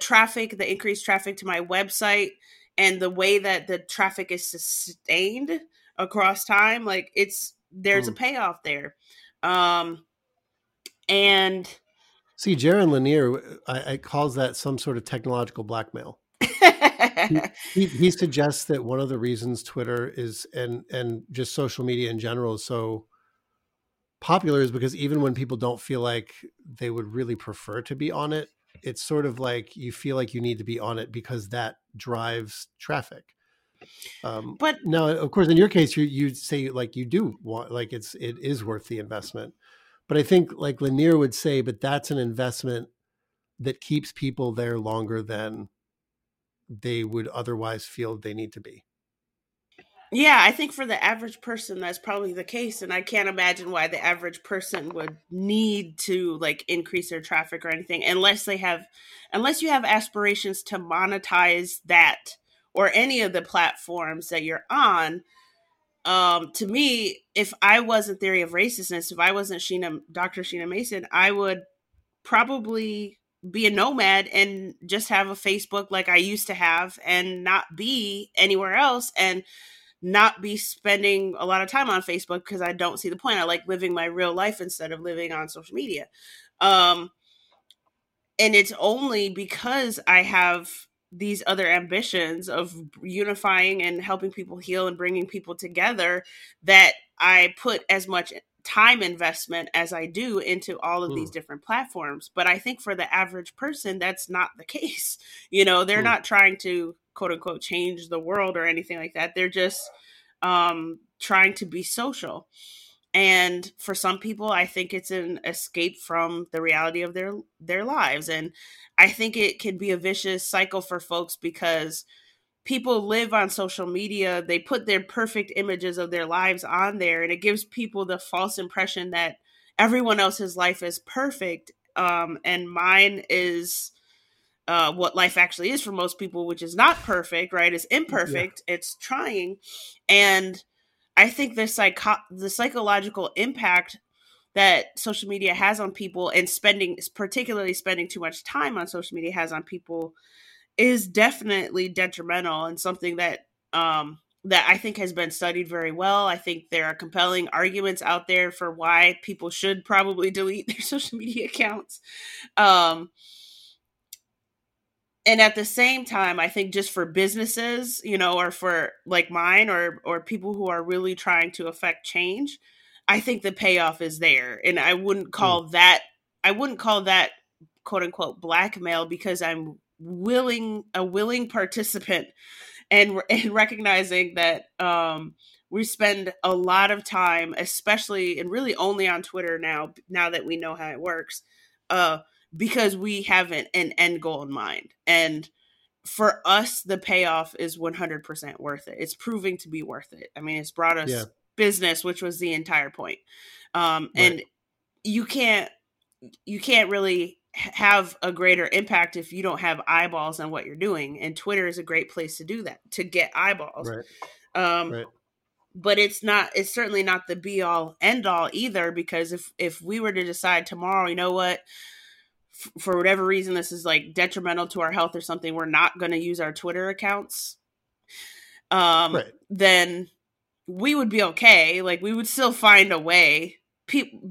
traffic, the increased traffic to my website, and the way that the traffic is sustained across time, like there's a payoff there. And see, Jaron Lanier, I calls that some sort of technological blackmail. he suggests that one of the reasons Twitter is and just social media in general is so popular is because even when people don't feel like they would really prefer to be on it, it's sort of like you feel like you need to be on it because that drives traffic. But now, of course, in your case, you say like you do want, like it is worth the investment. But I think like Lanier would say, but that's an investment that keeps people there longer than they would otherwise feel they need to be. Yeah, I think for the average person, that's probably the case. And I can't imagine why the average person would need to like increase their traffic or anything, unless you have aspirations to monetize that or any of the platforms that you're on. To me, if I wasn't Theory of Racistness, if I wasn't Dr. Sheena Mason, I would probably be a nomad and just have a Facebook like I used to have and not be anywhere else, and not be spending a lot of time on Facebook because I don't see the point. I like living my real life instead of living on social media. And it's only because I have these other ambitions of unifying and helping people heal and bringing people together that I put as much time investment as I do into all of these different platforms. But I think for the average person, that's not the case. You know, they're not trying to quote unquote change the world or anything like that. They're just trying to be social. And for some people, I think it's an escape from the reality of their lives. And I think it can be a vicious cycle for folks because people live on social media. They put their perfect images of their lives on there, and it gives people the false impression that everyone else's life is perfect. And mine is what life actually is for most people, which is not perfect, right? It's imperfect. Yeah. It's trying. And I think the psychological impact that social media has on people, and particularly spending too much time on social media has on people, is definitely detrimental, and something that that I think has been studied very well. I think there are compelling arguments out there for why people should probably delete their social media accounts. And at the same time, I think just for businesses, you know, or for like mine or people who are really trying to affect change, I think the payoff is there. And I wouldn't call that quote unquote blackmail, because I'm a willing participant and recognizing that we spend a lot of time, especially and really only on Twitter now that we know how it works, because we have an end goal in mind. And for us, the payoff is 100% worth it. It's proving to be worth it. I mean, it's brought us business, which was the entire point. Right. And you can't really have a greater impact if you don't have eyeballs on what you're doing. And Twitter is a great place to do that, to get eyeballs. Right. Right. But it's certainly not the be all end all either, because if we were to decide tomorrow, you know what, for whatever reason, this is like detrimental to our health or something, we're not going to use our Twitter accounts, right, then we would be okay. Like, we would still find a way.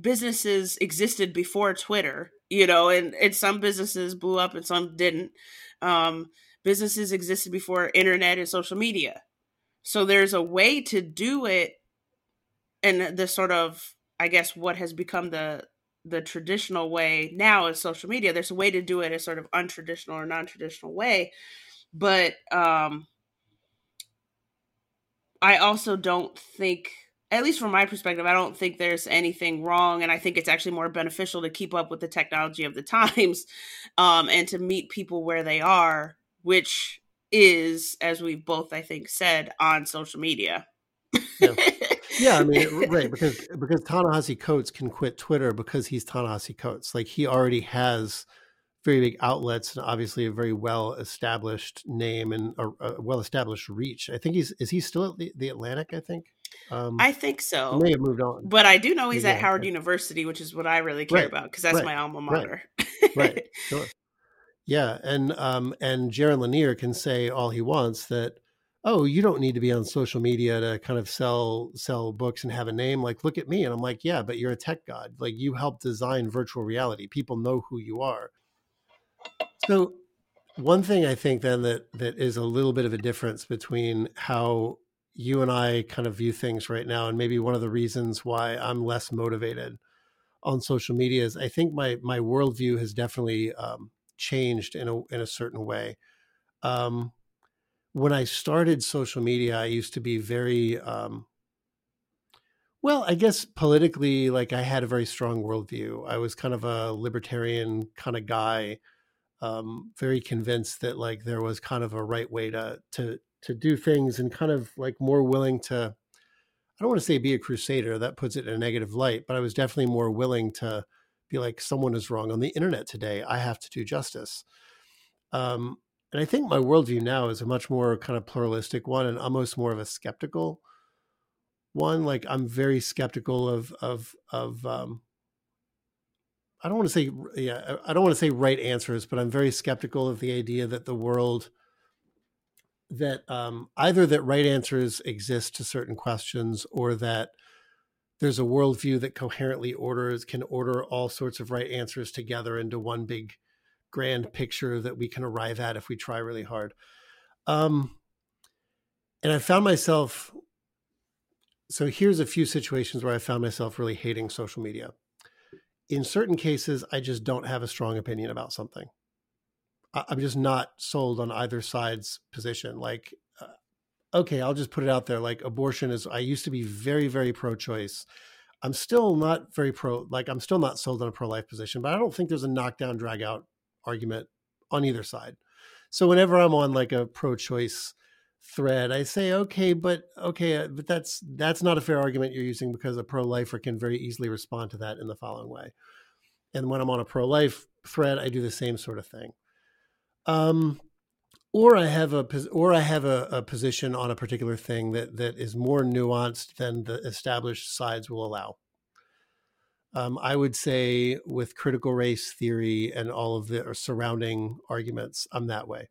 Businesses existed before Twitter, you know, and some businesses blew up and some didn't. Businesses existed before internet and social media. So there's a way to do it. And the sort of, I guess, what has become the traditional way now is social media. There's a way to do it a sort of untraditional or non-traditional way. But I also don't think, at least from my perspective, I don't think there's anything wrong. And I think it's actually more beneficial to keep up with the technology of the times, and to meet people where they are, which is, as we've both, I think, said, on social media. Yeah, I mean, right, because Ta-Nehisi Coates can quit Twitter because he's Ta-Nehisi Coates. Like, he already has very big outlets and obviously a very well-established name and a well-established reach. I think is he still at the Atlantic, I think? I think so. He may have moved on. But I do know he's at Howard University, which is what I really care about, because that's my alma mater. Right, sure. Yeah, and Jaron Lanier can say all he wants that, oh, you don't need to be on social media to kind of sell books and have a name. Like, look at me. And I'm like, yeah, but you're a tech god. Like, you helped design virtual reality. People know who you are. So one thing I think then that is a little bit of a difference between how you and I kind of view things right now, and maybe one of the reasons why I'm less motivated on social media, is I think my worldview has definitely changed in a certain way. When I started social media, I used to be very, well, I guess politically, like, I had a very strong worldview. I was kind of a libertarian kind of guy, very convinced that, like, there was kind of a right way to do things, and kind of like more willing to, I don't want to say be a crusader, that puts it in a negative light, but I was definitely more willing to be like, someone is wrong on the internet today, I have to do justice. And I think my worldview now is a much more kind of pluralistic one, and almost more of a skeptical one. Like, I'm very skeptical of I don't want to say right answers, but I'm very skeptical of the idea that the world, that either that right answers exist to certain questions, or that there's a worldview that coherently can order all sorts of right answers together into one big grand picture that we can arrive at if we try really hard. And I found myself, so here's a few situations where I found myself really hating social media. In certain cases, I just don't have a strong opinion about something. I'm just not sold on either side's position. Like, okay, I'll just put it out there. Like, abortion is, I used to be very, very pro-choice. I'm still not very pro, like, I'm still not sold on a pro-life position, but I don't think there's a knockdown, drag out argument on either side. So whenever I'm on like a pro-choice thread, I say, okay, but that's not a fair argument you're using, because a pro-lifer can very easily respond to that in the following way. And when I'm on a pro-life thread, I do the same sort of thing. Or I have a position on a particular thing that is more nuanced than the established sides will allow. I would say with critical race theory and all of the surrounding arguments, I'm that way.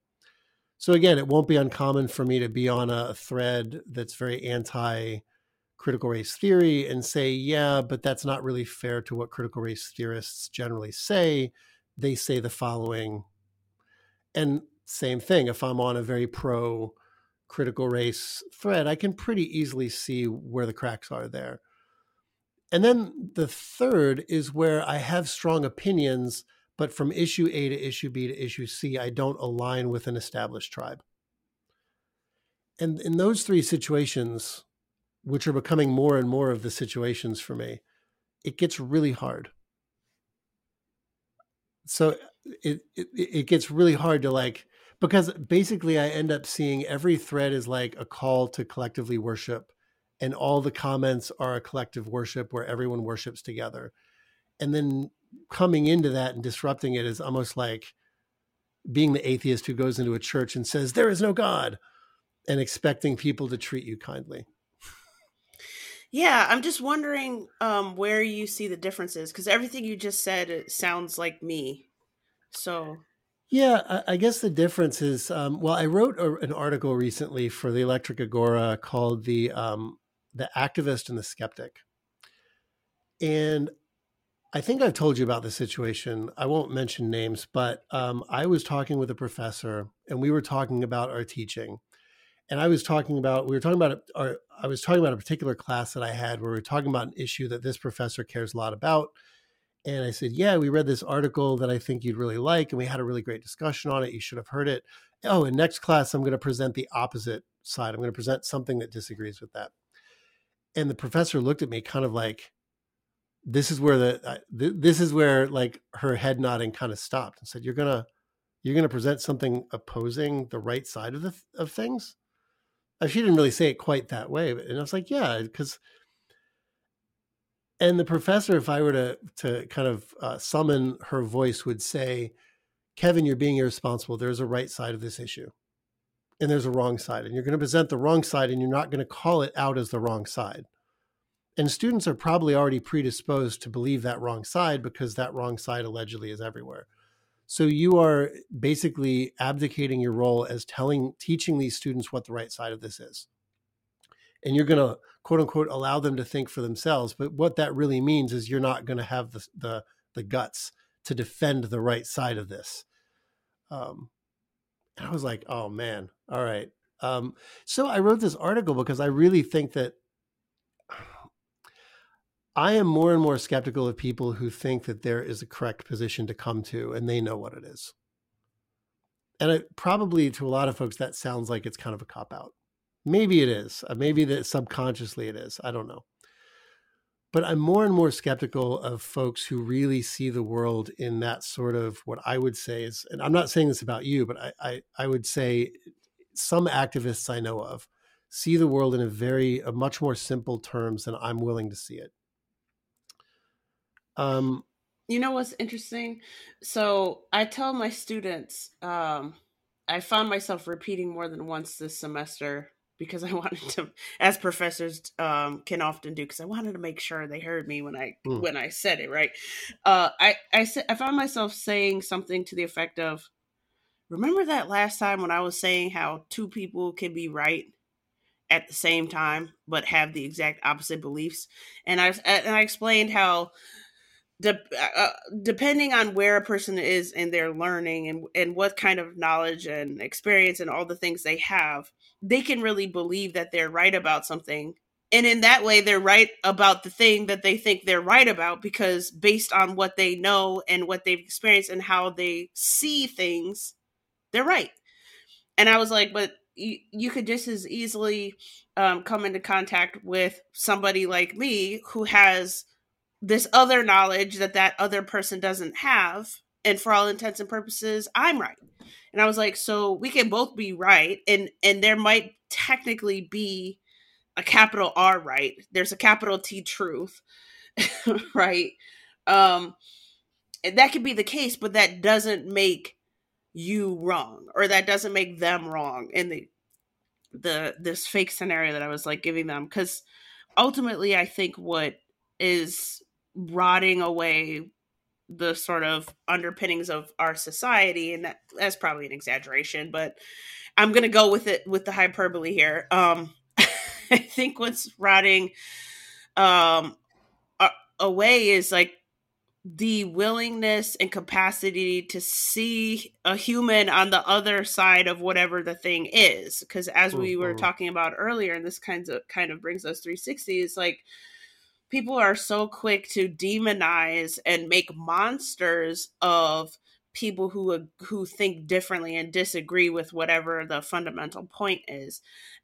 So again, it won't be uncommon for me to be on a thread that's very anti-critical race theory and say, yeah, but that's not really fair to what critical race theorists generally say. They say the following. And same thing, if I'm on a very pro-critical race thread, I can pretty easily see where the cracks are there. And then the third is where I have strong opinions, but from issue A to issue B to issue C, I don't align with an established tribe. And in those three situations, which are becoming more and more of the situations for me, it gets really hard. So it gets really hard to like, because basically I end up seeing every thread is like a call to collectively worship, and all the comments are a collective worship where everyone worships together. And then coming into that and disrupting it is almost like being the atheist who goes into a church and says, there is no God, and expecting people to treat you kindly. Yeah. I'm just wondering where you see the differences, because everything you just said, it sounds like me. So. Yeah, I guess the difference is, well, I wrote an article recently for the Electric Agora called the Activist and the Skeptic. And I think I've told you about the situation. I won't mention names, but I was talking with a professor, and we were talking about our teaching. And I was talking about a particular class that I had where we were talking about an issue that this professor cares a lot about. And I said, yeah, we read this article that I think you'd really like, and we had a really great discussion on it. You should have heard it. Oh, and next class, I'm going to present the opposite side. I'm going to present something that disagrees with that. And the professor looked at me kind of like, this is where like her head nodding kind of stopped and said, you're going to present something opposing the right side of things. And she didn't really say it quite that way. And I was like, yeah, and the professor, if I were to kind of summon her voice, would say, Kevin, you're being irresponsible. There's a right side of this issue, and there's a wrong side, and you're going to present the wrong side, and you're not going to call it out as the wrong side. And students are probably already predisposed to believe that wrong side, because that wrong side allegedly is everywhere. So you are basically abdicating your role as teaching these students what the right side of this is. And you're going to, quote unquote, allow them to think for themselves. But what that really means is you're not going to have the guts to defend the right side of this. And I was like, oh, man. All right. So I wrote this article because I really think that I am more and more skeptical of people who think that there is a correct position to come to, and they know what it is. And probably to a lot of folks, that sounds like it's kind of a cop-out. Maybe it is. Maybe that subconsciously it is. I don't know. But I'm more and more skeptical of folks who really see the world in that sort of what I would say is, and I'm not saying this about you, but I would say some activists I know of see the world in a much more simple terms than I'm willing to see it. You know what's interesting? So I tell my students, I found myself repeating more than once this semester because I wanted to, as professors can often do, because I wanted to make sure they heard me when I said it, right? I found myself saying something to the effect of, remember that last time when I was saying how two people can be right at the same time, but have the exact opposite beliefs? And I explained how depending on where a person is in their learning and what kind of knowledge and experience and all the things they have, they can really believe that they're right about something. And in that way, they're right about the thing that they think they're right about, because based on what they know and what they've experienced and how they see things, they're right. And I was like, but you could just as easily come into contact with somebody like me who has this other knowledge that other person doesn't have. And for all intents and purposes, I'm right. And I was like, so we can both be right. And there might technically be a capital R right. There's a capital T truth, right? And that could be the case, but that doesn't make you wrong, or that doesn't make them wrong in this fake scenario that I was like giving them. Because ultimately I think what is rotting away the sort of underpinnings of our society. And that's probably an exaggeration, but I'm going to go with it, with the hyperbole here. I think what's rotting away is like the willingness and capacity to see a human on the other side of whatever the thing is. Because as we were talking about earlier, and this kind of brings us 360, is like people are so quick to demonize and make monsters of people who think differently and disagree with whatever the fundamental point is.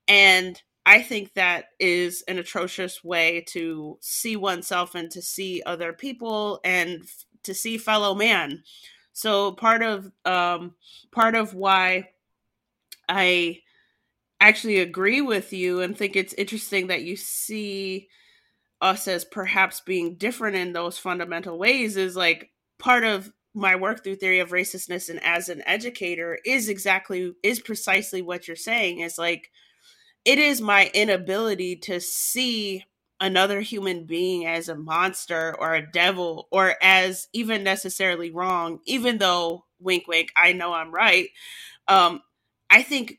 And I think that is an atrocious way to see oneself and to see other people and to see fellow man. So part of why I actually agree with you and think it's interesting that you see us as perhaps being different in those fundamental ways is like part of my work through Theory of Racistness and as an educator is precisely what you're saying. Is like, it is my inability to see another human being as a monster or a devil or as even necessarily wrong, even though, wink, wink, I know I'm right. I think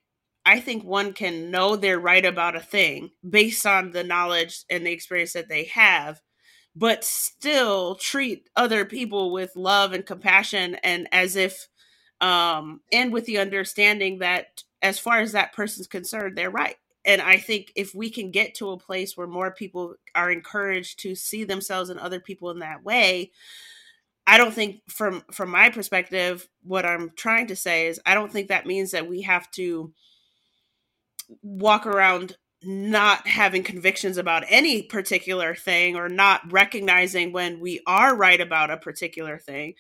one can know they're right about a thing based on the knowledge and the experience that they have, but still treat other people with love and compassion and as if, and with the understanding that as far as that person's concerned, they're right. And I think if we can get to a place where more people are encouraged to see themselves and other people in that way, I don't think from my perspective, what I'm trying to say is I don't think that means that we have to walk around not having convictions about any particular thing or not recognizing when we are right about a particular thing.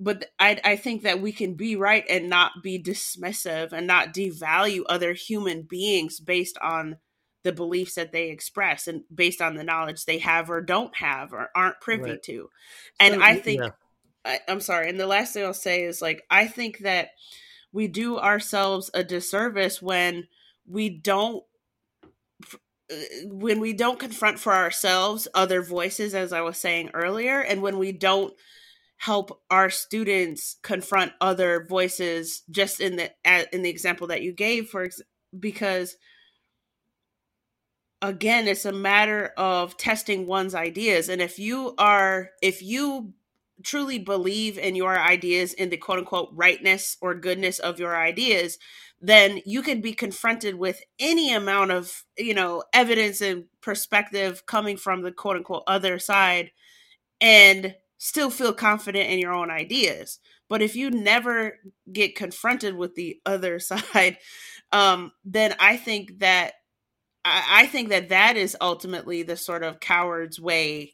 But I think that we can be right and not be dismissive and not devalue other human beings based on the beliefs that they express and based on the knowledge they have or don't have or aren't privy right. to. And so, I think, yeah. I'm sorry. And the last thing I'll say is like, I think that we do ourselves a disservice when we don't confront for ourselves other voices, as I was saying earlier, and when we don't help our students confront other voices, just in the example that you gave, because again, it's a matter of testing one's ideas. And if you truly believe in your ideas, in the quote unquote rightness or goodness of your ideas, then you can be confronted with any amount of, evidence and perspective coming from the quote unquote other side and still feel confident in your own ideas. But if you never get confronted with the other side, then I think that is ultimately the sort of coward's way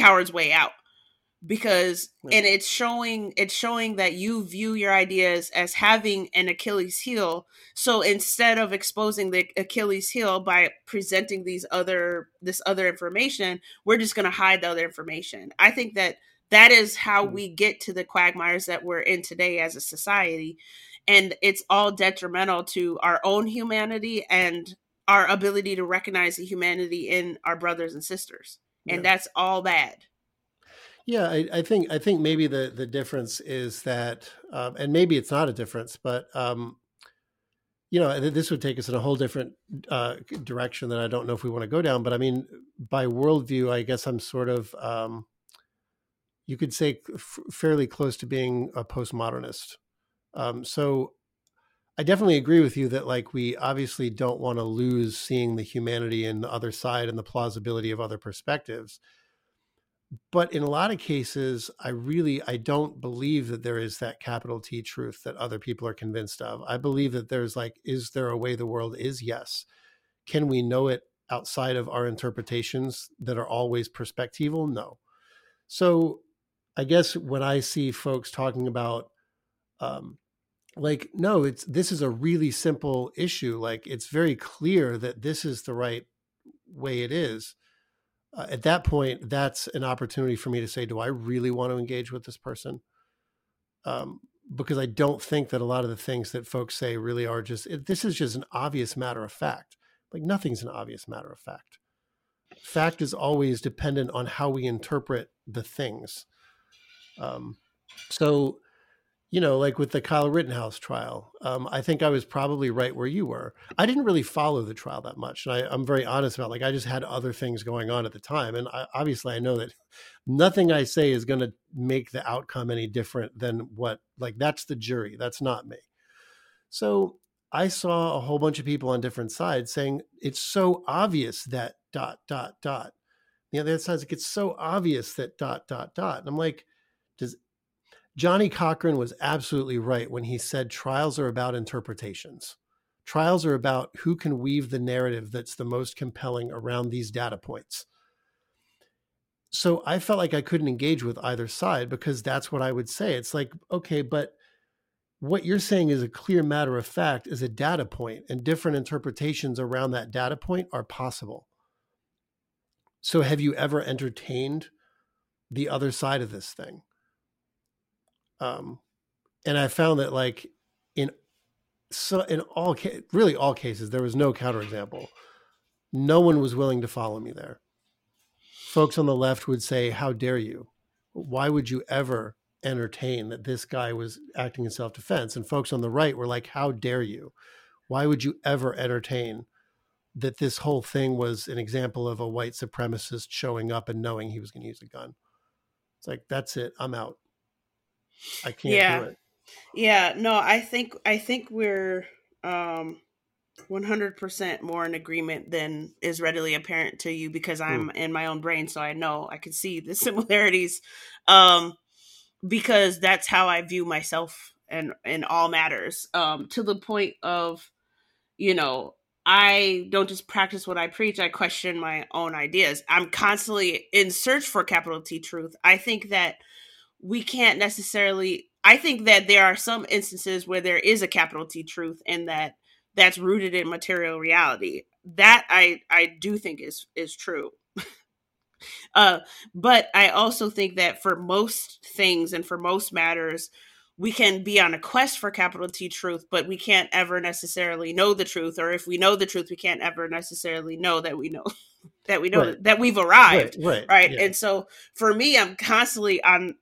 out. Because and it's showing that you view your ideas as having an Achilles heel. So instead of exposing the Achilles heel by presenting this other information, we're just going to hide the other information. I think that is how we get to the quagmires that we're in today as a society, and it's all detrimental to our own humanity and our ability to recognize the humanity in our brothers and sisters. Yeah. And that's all bad. Yeah, I think maybe the difference is that, and maybe it's not a difference, but this would take us in a whole different direction that I don't know if we want to go down. But I mean, by worldview, I guess I'm sort of, you could say, fairly close to being a postmodernist. So I definitely agree with you that like we obviously don't want to lose seeing the humanity in the other side and the plausibility of other perspectives. But in a lot of cases, I don't believe that there is that capital T truth that other people are convinced of. I believe that there's like, is there a way the world is? Yes. Can we know it outside of our interpretations that are always perspectival? No. So I guess when I see folks talking about this is a really simple issue. Like it's very clear that this is the right way it is. At that point, that's an opportunity for me to say, do I really want to engage with this person? Because I don't think that a lot of the things that folks say really are just, this is just an obvious matter of fact. Like nothing's an obvious matter of fact. fact is always dependent on how we interpret the things. So, you know, like with the Kyle Rittenhouse trial, I think I was probably right where you were. I didn't really follow the trial that much. And I'm very honest about, like, I just had other things going on at the time. And obviously I know that nothing I say is going to make the outcome any different than what, like, that's the jury. That's not me. So I saw a whole bunch of people on different sides saying, it's so obvious that ... You know, the other side's like, it's so obvious that ... And I'm like, Johnny Cochran was absolutely right when he said trials are about interpretations. Trials are about who can weave the narrative that's the most compelling around these data points. So I felt like I couldn't engage with either side because that's what I would say. It's like, okay, but what you're saying is a clear matter of fact is a data point, and different interpretations around that data point are possible. So have you ever entertained the other side of this thing? And I found that, like, in all cases, there was no counterexample. No one was willing to follow me there. Folks on the left would say, how dare you? Why would you ever entertain that this guy was acting in self-defense? And folks on the right were like, how dare you? Why would you ever entertain that this whole thing was an example of a white supremacist showing up and knowing he was going to use a gun? It's like, that's it. I'm out. I can't do it. Yeah, no, I think we're 100% more in agreement than is readily apparent to you, because I'm in my own brain, so I know I can see the similarities, because that's how I view myself and in all matters, to the point of, you know, I don't just practice what I preach. I question my own ideas. I'm constantly in search for capital T truth. I think that we can't necessarily, I think that there are some instances where there is a capital T truth, and that's rooted in material reality. That I do think is true. But I also think that for most things and for most matters, we can be on a quest for capital T truth, but we can't ever necessarily know the truth. Or if we know the truth, we can't ever necessarily know that we know that we know that we've arrived. Right. Yeah. And so for me, I'm constantly on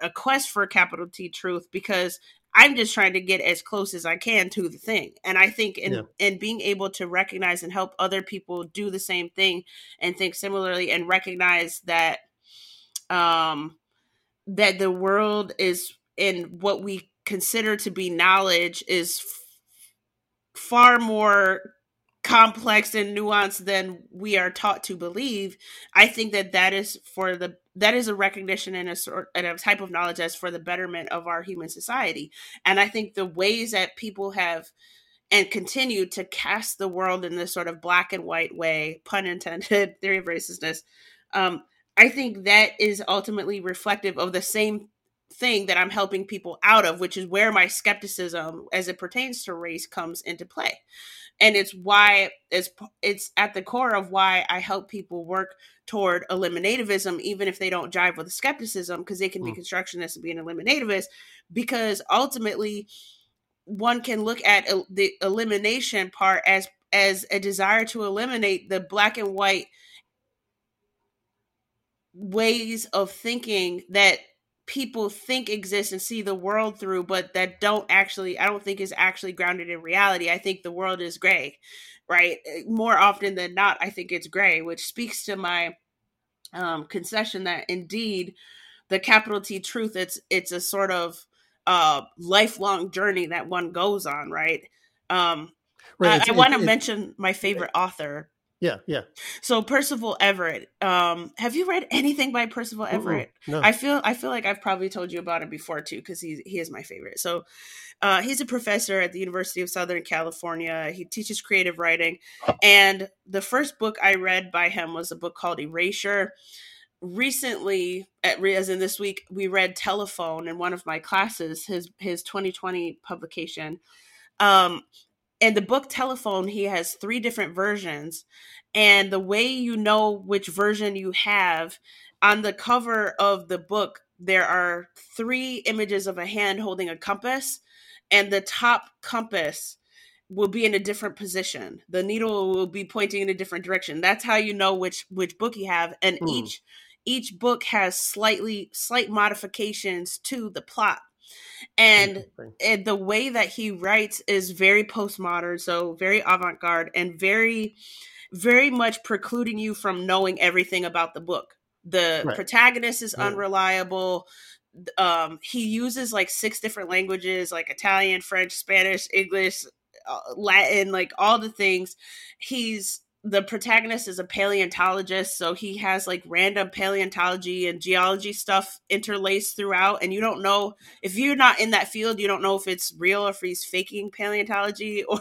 a quest for capital T truth, because I'm just trying to get as close as I can to the thing. And I think in being able to recognize and help other people do the same thing and think similarly, and recognize that that the world is, in what we consider to be knowledge, is far more complex and nuanced than we are taught to believe. I think that is a recognition and a type of knowledge that's for the betterment of our human society. And I think the ways that people have and continue to cast the world in this sort of black and white way, pun intended, theory of racistness, I think that is ultimately reflective of the same thing that I'm helping people out of, which is where my skepticism as it pertains to race comes into play. And it's why it's at the core of why I help people work toward eliminativism, even if they don't jive with the skepticism, because they can be constructionists and be an eliminativist, because ultimately one can look at the elimination part as a desire to eliminate the black and white ways of thinking that people think exists and see the world through, but that I don't think is actually grounded in reality. I think the world is gray, right? More often than not, I think it's gray, which speaks to my concession that indeed the capital T truth, it's a sort of lifelong journey that one goes on, right? I want to mention my favorite author. Yeah, yeah. So Percival Everett. Have you read anything by Percival Everett? No. I feel like I've probably told you about him before too, because he is my favorite. So he's a professor at the University of Southern California. He teaches creative writing. And the first book I read by him was a book called Erasure. Recently, as in this week, we read Telephone in one of my classes, his 2020 publication. And the book Telephone, he has 3 different versions. And the way you know which version you have, on the cover of the book, there are 3 images of a hand holding a compass. And the top compass will be in a different position. The needle will be pointing in a different direction. That's how you know which book you have. And each book has slight modifications to the plot. And the way that he writes is very postmodern, so very avant-garde and very, very much precluding you from knowing everything about the book. The protagonist is unreliable. He uses like 6 different languages, like Italian, French, Spanish, English, Latin, like all the things. The protagonist is a paleontologist, so he has like random paleontology and geology stuff interlaced throughout. And you don't know, if you're not in that field, you don't know if it's real or if he's faking paleontology or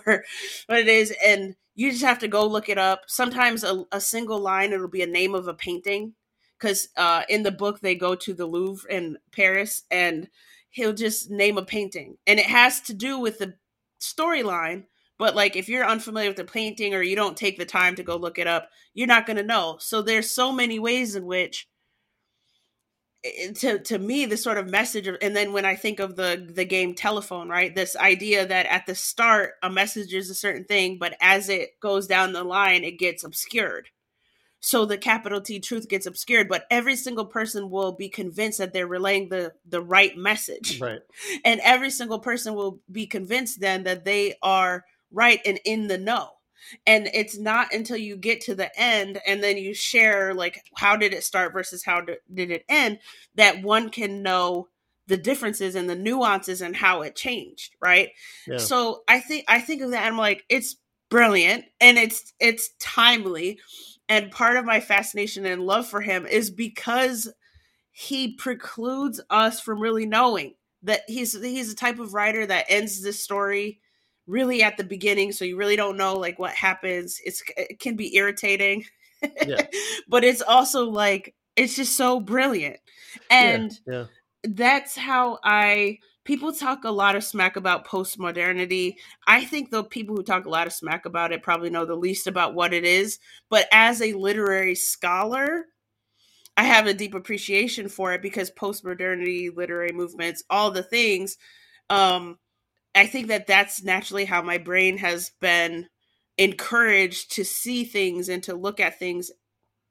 what it is. And you just have to go look it up. Sometimes a single line, it'll be a name of a painting. Because in the book, they go to the Louvre in Paris and he'll just name a painting. And it has to do with the storyline. But like, if you're unfamiliar with the painting or you don't take the time to go look it up, you're not going to know. So there's so many ways in which, to me, this sort of message of, and then when I think of the game Telephone, right, this idea that at the start, a message is a certain thing, but as it goes down the line, it gets obscured. So the capital T truth gets obscured, but every single person will be convinced that they're relaying the right message. Right. And every single person will be convinced then that they are right and in the know. And it's not until you get to the end and then you share like how did it start versus how did it end that one can know the differences and the nuances and how it changed, right? Yeah. So I think of that and I'm like, it's brilliant and it's timely. And part of my fascination and love for him is because he precludes us from really knowing that he's a type of writer that ends this story really at the beginning. So you really don't know like what happens. It can be irritating, yeah. But it's also like, it's just so brilliant. And that's how people talk a lot of smack about postmodernity. I think the people who talk a lot of smack about it probably know the least about what it is. But as a literary scholar, I have a deep appreciation for it because postmodernity, literary movements, all the things, I think that that's naturally how my brain has been encouraged to see things and to look at things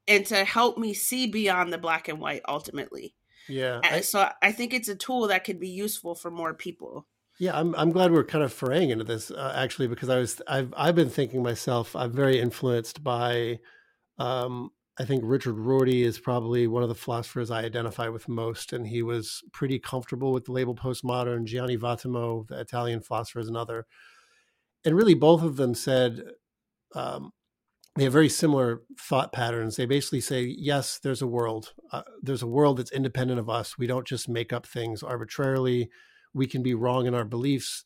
and to help me see beyond the black and white ultimately. Yeah. So I think it's a tool that could be useful for more people. Yeah. I'm glad we're kind of fraying into this actually, because I've been thinking myself, I'm very influenced by, I think Richard Rorty is probably one of the philosophers I identify with most. And he was pretty comfortable with the label postmodern. Gianni Vattimo, the Italian philosopher, is another. And really both of them said, they have very similar thought patterns. They basically say, yes, there's a world. There's a world that's independent of us. We don't just make up things arbitrarily. We can be wrong in our beliefs,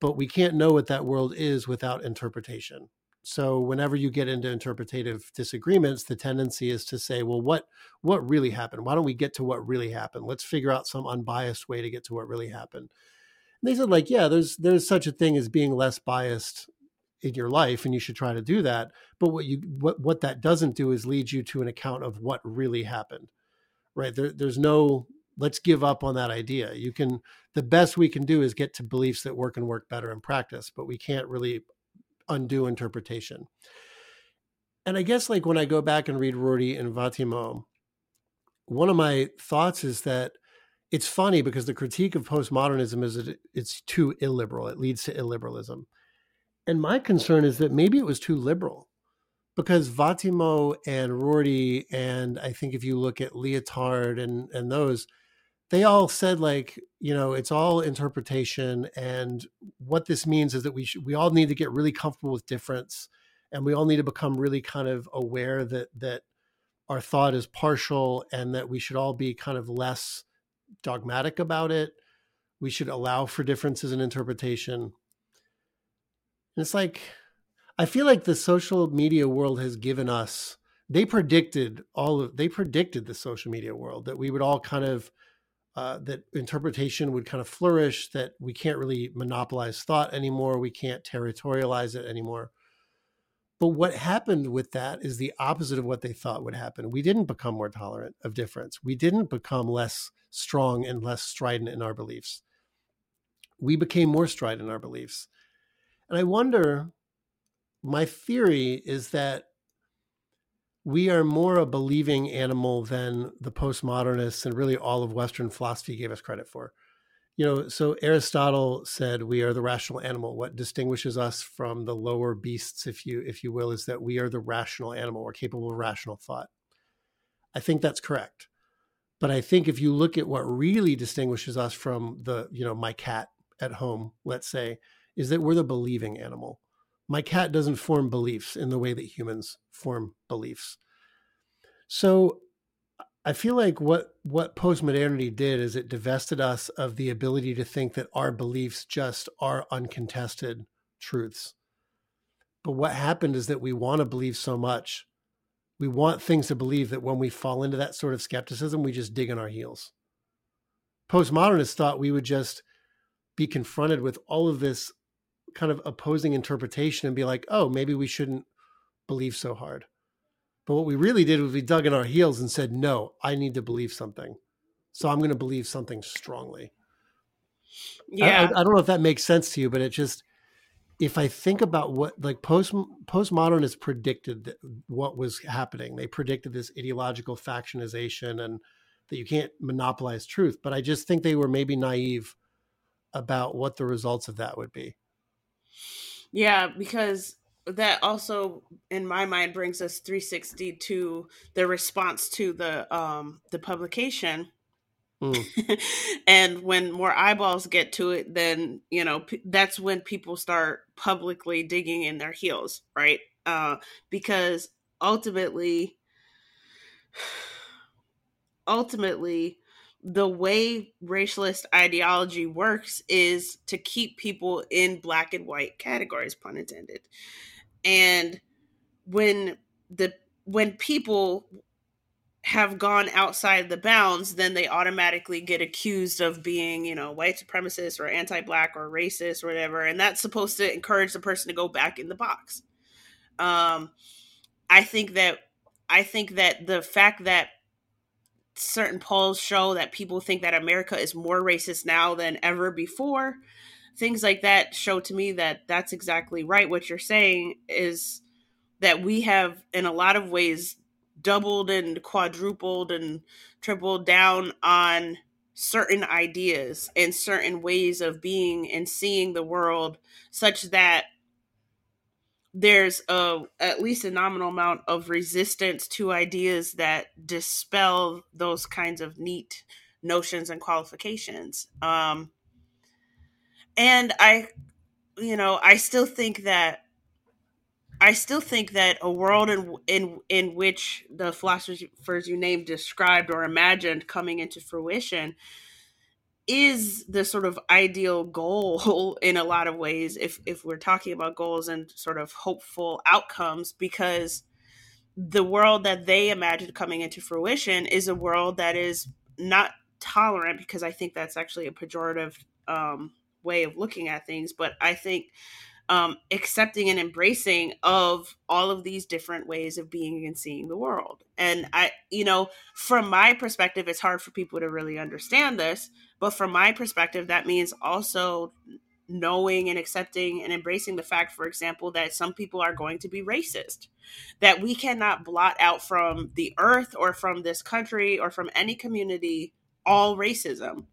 but we can't know what that world is without interpretation. So whenever you get into interpretative disagreements, the tendency is to say, well, what really happened? Why don't we get to what really happened? Let's figure out some unbiased way to get to what really happened. And they said, like, yeah, there's such a thing as being less biased in your life, and you should try to do that. But what that doesn't do is lead you to an account of what really happened, right? There's no, let's give up on that idea. The best we can do is get to beliefs that work and work better in practice, but we can't really undo interpretation. And I guess like when I go back and read Rorty and Vattimo, one of my thoughts is that it's funny because the critique of postmodernism is that it's too illiberal. It leads to illiberalism. And my concern is that maybe it was too liberal because Vattimo and Rorty, and I think if you look at Lyotard and those, they all said like, you know, it's all interpretation. And what this means is that we all need to get really comfortable with difference. And we all need to become really kind of aware that our thought is partial and that we should all be kind of less dogmatic about it. We should allow for differences in interpretation. And it's like, I feel like the social media world has given us, they predicted the social media world, that we would all kind of, that interpretation would kind of flourish, that we can't really monopolize thought anymore. We can't territorialize it anymore. But what happened with that is the opposite of what they thought would happen. We didn't become more tolerant of difference. We didn't become less strong and less strident in our beliefs. We became more strident in our beliefs. And I wonder, my theory is that we are more a believing animal than the postmodernists and really all of Western philosophy gave us credit for. You know, so Aristotle said we are the rational animal. What distinguishes us from the lower beasts, if you will, is that we are the rational animal. We're capable of rational thought. I think that's correct. But I think if you look at what really distinguishes us from the, you know, my cat at home, let's say, is that we're the believing animal. My cat doesn't form beliefs in the way that humans form beliefs. So I feel like what postmodernity did is it divested us of the ability to think that our beliefs just are uncontested truths. But what happened is that we want to believe so much. We want things to believe that when we fall into that sort of skepticism, we just dig in our heels. Postmodernists thought we would just be confronted with all of this kind of opposing interpretation and be like, oh, maybe we shouldn't believe so hard. But what we really did was we dug in our heels and said, no, I need to believe something. So I'm going to believe something strongly. Yeah. I don't know if that makes sense to you, but it just, if I think about what, like, postmodernists predicted that what was happening. They predicted this ideological factionization and that you can't monopolize truth. But I just think they were maybe naive about what the results of that would be. Yeah, because that also, in my mind, brings us 360 to the response to the publication. Mm. And when more eyeballs get to it, then, you know, that's when people start publicly digging in their heels, right? Because ultimately, the way racialist ideology works is to keep people in black and white categories, pun intended. And when people have gone outside the bounds, then they automatically get accused of being, you know, white supremacist or anti-black or racist or whatever. And that's supposed to encourage the person to go back in the box. I think that the fact that certain polls show that people think that America is more racist now than ever before, things like that show to me that that's exactly right. What you're saying is that we have, in a lot of ways, doubled and quadrupled and tripled down on certain ideas and certain ways of being and seeing the world, such that there's at least a nominal amount of resistance to ideas that dispel those kinds of neat notions and qualifications. And I still think that a world in which the philosophers you named described or imagined coming into fruition is the sort of ideal goal in a lot of ways, if we're talking about goals and sort of hopeful outcomes, because the world that they imagined coming into fruition is a world that is not tolerant, because I think that's actually a pejorative way of looking at things. But I think accepting and embracing of all of these different ways of being and seeing the world. And I, you know, from my perspective, it's hard for people to really understand this, but from my perspective, that means also knowing and accepting and embracing the fact, for example, that some people are going to be racist, that we cannot blot out from the earth or from this country or from any community all racism.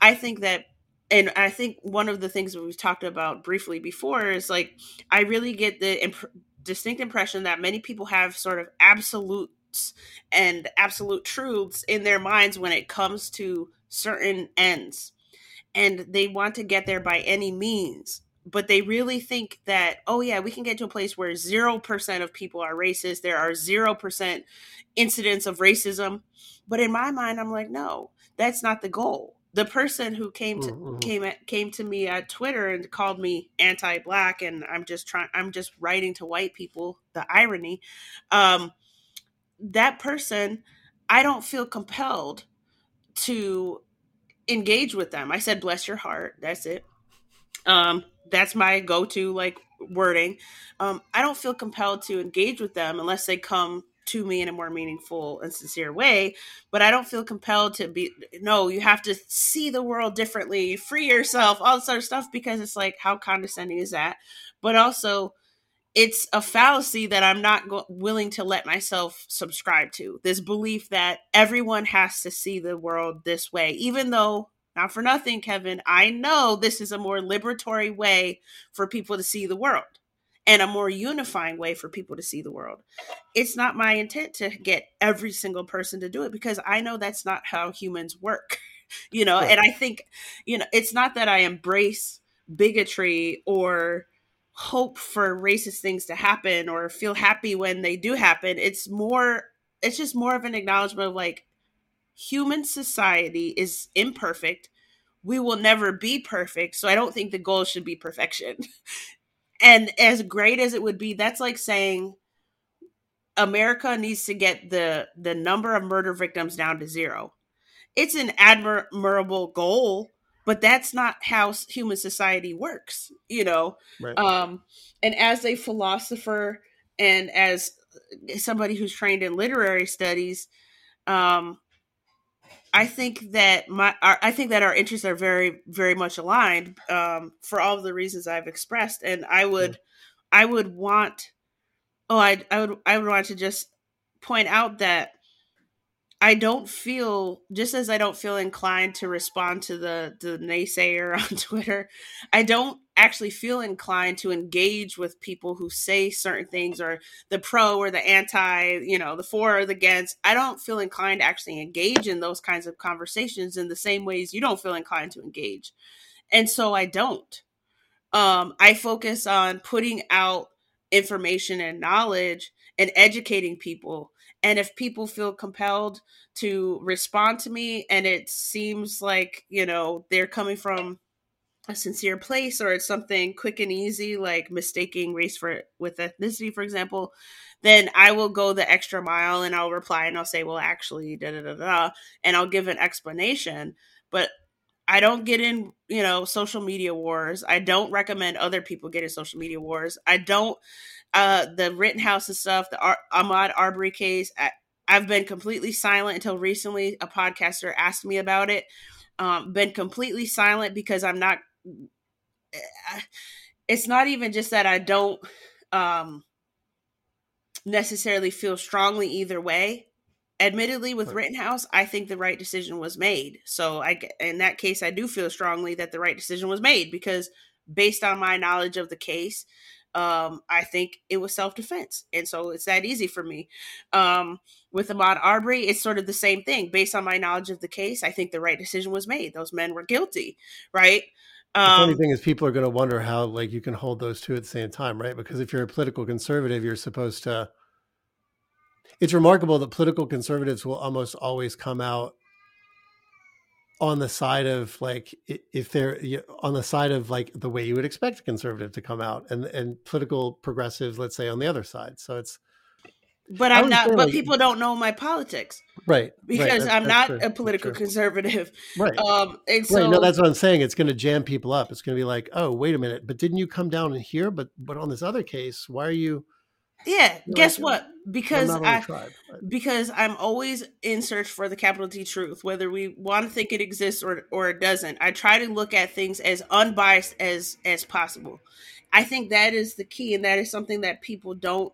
I think that, and I think one of the things that we've talked about briefly before is, like, I really get the distinct impression that many people have sort of absolutes and absolute truths in their minds when it comes to certain ends, and they want to get there by any means, but they really think that, oh yeah, we can get to a place where 0% of people are racist. There are 0% incidents of racism. But in my mind, I'm like, no, that's not the goal. The person who came to me at Twitter and called me anti-black, and I'm just writing to white people, the irony. That person, I don't feel compelled to engage with them. I said, bless your heart. That's it. That's my go-to, like, wording. I don't feel compelled to engage with them unless they come to me in a more meaningful and sincere way, but I don't feel compelled to be, no, you have to see the world differently, free yourself, all this other stuff, because it's like, how condescending is that? But also it's a fallacy that I'm not willing to let myself subscribe to, this belief that everyone has to see the world this way, even though, not for nothing, Kevin, I know this is a more liberatory way for people to see the world, and a more unifying way for people to see the world. It's not my intent to get every single person to do it, because I know that's not how humans work, you know? Right. And I think, you know, it's not that I embrace bigotry or hope for racist things to happen or feel happy when they do happen. It's more, it's just more of an acknowledgement of like, human society is imperfect. We will never be perfect. So I don't think the goal should be perfection. And as great as it would be, that's like saying America needs to get the number of murder victims down to zero. It's an admirable goal, but that's not how human society works, you know? Right. And as a philosopher and as somebody who's trained in literary studies, I think that our interests are very, very much aligned, for all of the reasons I've expressed. And I would want to just point out that I don't feel, just as I don't feel inclined to respond to the naysayer on Twitter, I don't actually feel inclined to engage with people who say certain things, or the pro or the anti, you know, the for or the against. I don't feel inclined to actually engage in those kinds of conversations in the same ways you don't feel inclined to engage. And so I don't. I focus on putting out information and knowledge and educating people. And if people feel compelled to respond to me and it seems like, you know, they're coming from a sincere place, or it's something quick and easy, like mistaking race with ethnicity, for example, then I will go the extra mile and I'll reply and I'll say, well, actually, da da da da, and I'll give an explanation. But I don't get in, you know, social media wars. I don't recommend other people get in social media wars. I don't, the Rittenhouse and stuff, the Ahmaud Arbery case, I've been completely silent until recently. A podcaster asked me about it. Been completely silent because I'm not, it's not even just that I don't necessarily feel strongly either way. Admittedly, with Rittenhouse, I think the right decision was made. So in that case, I do feel strongly that the right decision was made, because based on my knowledge of the case, I think it was self-defense. And so it's that easy for me. With Ahmaud Arbery, it's sort of the same thing. Based on my knowledge of the case, I think the right decision was made. Those men were guilty, right? The funny thing is, people are going to wonder how, like, you can hold those two at the same time, right? Because if you're a political conservative, you're supposed to... It's remarkable that political conservatives will almost always come out on the side of, like, if they're on the side of, like, the way you would expect a conservative to come out, and political progressives, let's say, on the other side. So it's, but I'm not, but like, people don't know my politics, right? Because I'm not a political conservative, right? And so, no, that's what I'm saying. It's going to jam people up. It's going to be like, oh, wait a minute, but didn't you come down in here? But on this other case, why are you? Yeah, no, guess what? Because I'm always in search for the capital T truth, whether we want to think it exists or it doesn't. I try to look at things as unbiased as possible. I think that is the key, and that is something that people don't